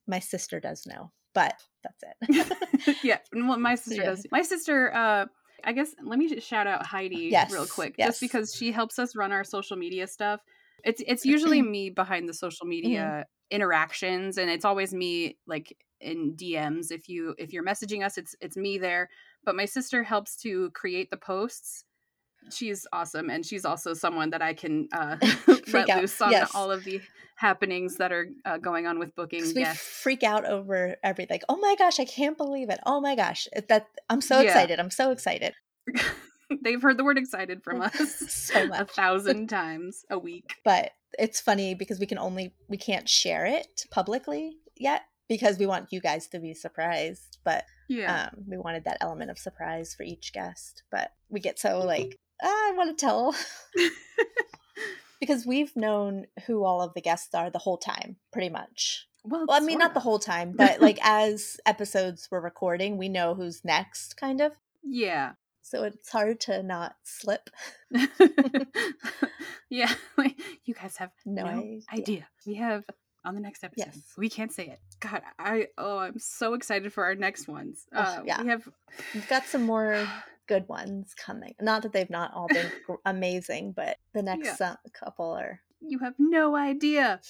My sister does know, but that's it. Well, my sister does. My sister, I guess, let me just shout out Heidi real quick, just because she helps us run our social media stuff. It's usually me behind the social media interactions, and it's always me like in DMs. If you're messaging us, it's me there. But my sister helps to create the posts. She's awesome. And she's also someone that I can let loose on all of the happenings that are going on with booking. We freak out over everything. Like, oh my gosh, I can't believe it. Oh my gosh. I'm so excited. I'm so excited. They've heard the word excited from us so much. 1,000 times a week. But it's funny because we can't share it publicly yet. Because we want you guys to be surprised, but we wanted that element of surprise for each guest. But we get so like, I want to tell. Because we've known who all of the guests are the whole time, pretty much. Well, I mean, not the whole time, but like as episodes were recording, we know who's next, kind of. Yeah. so it's hard to not slip. Yeah, you guys have no idea. We have on the next episode. Yes. We can't say it. God, I'm so excited for our next ones. Yeah. We've got some more good ones coming. Not that they've not all been amazing, but the next couple are. You have no idea.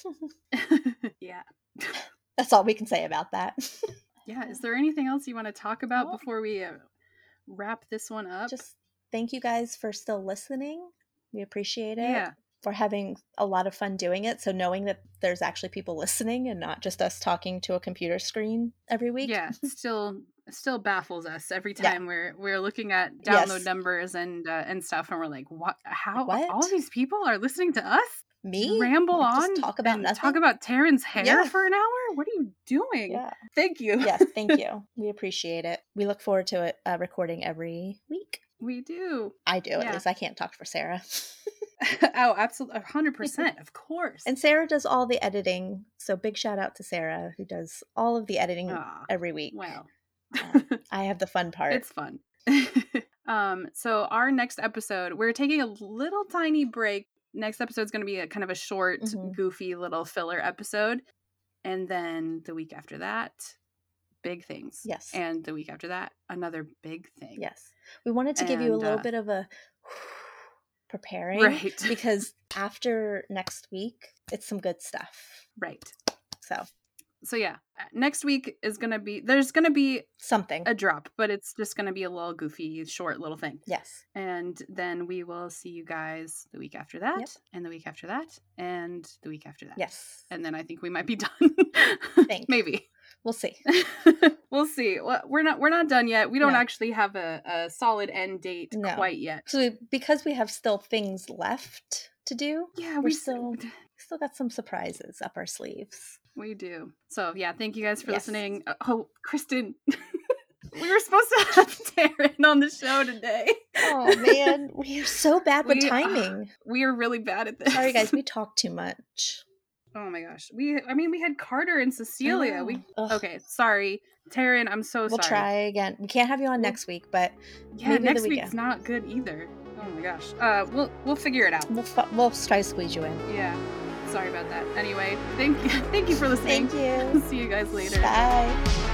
Yeah. That's all we can say about that. Yeah. Is there anything else you want to talk about before we wrap this one up? Just thank you guys for still listening. We appreciate it. Yeah. We're having a lot of fun doing it. So knowing that there's actually people listening and not just us talking to a computer screen every week. Yeah. Still baffles us every time we're looking at download numbers and stuff. And we're like, what? How? What? All these people are listening to us? Me? Ramble on? Talk about nothing? Talk about Taron's hair for an hour? What are you doing? Yeah. Thank you. Yes, thank you. We appreciate it. We look forward to it, recording every week. We do. I do, at least. I can't talk for Sarah. Oh, absolutely. 100%. Of course. And Sarah does all the editing. So big shout out to Sarah, who does all of the editing every week. Wow. I have the fun part. It's fun. So our next episode, we're taking a little tiny break. Next episode is going to be a kind of a short, goofy little filler episode. And then the week after that, big things. Yes. And the week after that, another big thing. Yes. We wanted to give you a little bit of a preparing. Right. Because after next week, it's some good stuff. Right. So yeah, next week is going to be, there's going to be something, a drop, but it's just going to be a little goofy, short little thing. Yes. And then we will see you guys the week after that and the week after that and the week after that. Yes. And then I think we might be done. Thanks. Maybe. We'll see. We'll see. We're not done yet. We don't actually have a solid end date quite yet. So because we have still things left to do. Yeah. We still got some surprises up our sleeves. We do. So, yeah, thank you guys for listening. Oh, Kristen, we were supposed to have Taron on the show today. Oh, man. We are so bad with timing. We are really bad at this. Sorry, guys. We talk too much. Oh, my gosh. We had Carter and Cecilia. Oh. Okay, sorry. Taron, I'm so sorry. We'll try again. We can't have you on next week, but maybe next week's not good either. Oh, my gosh. We'll figure it out. We'll try to squeeze you in. Yeah. Sorry about that. Anyway, thank you for listening. Thank you. See you guys later. Bye.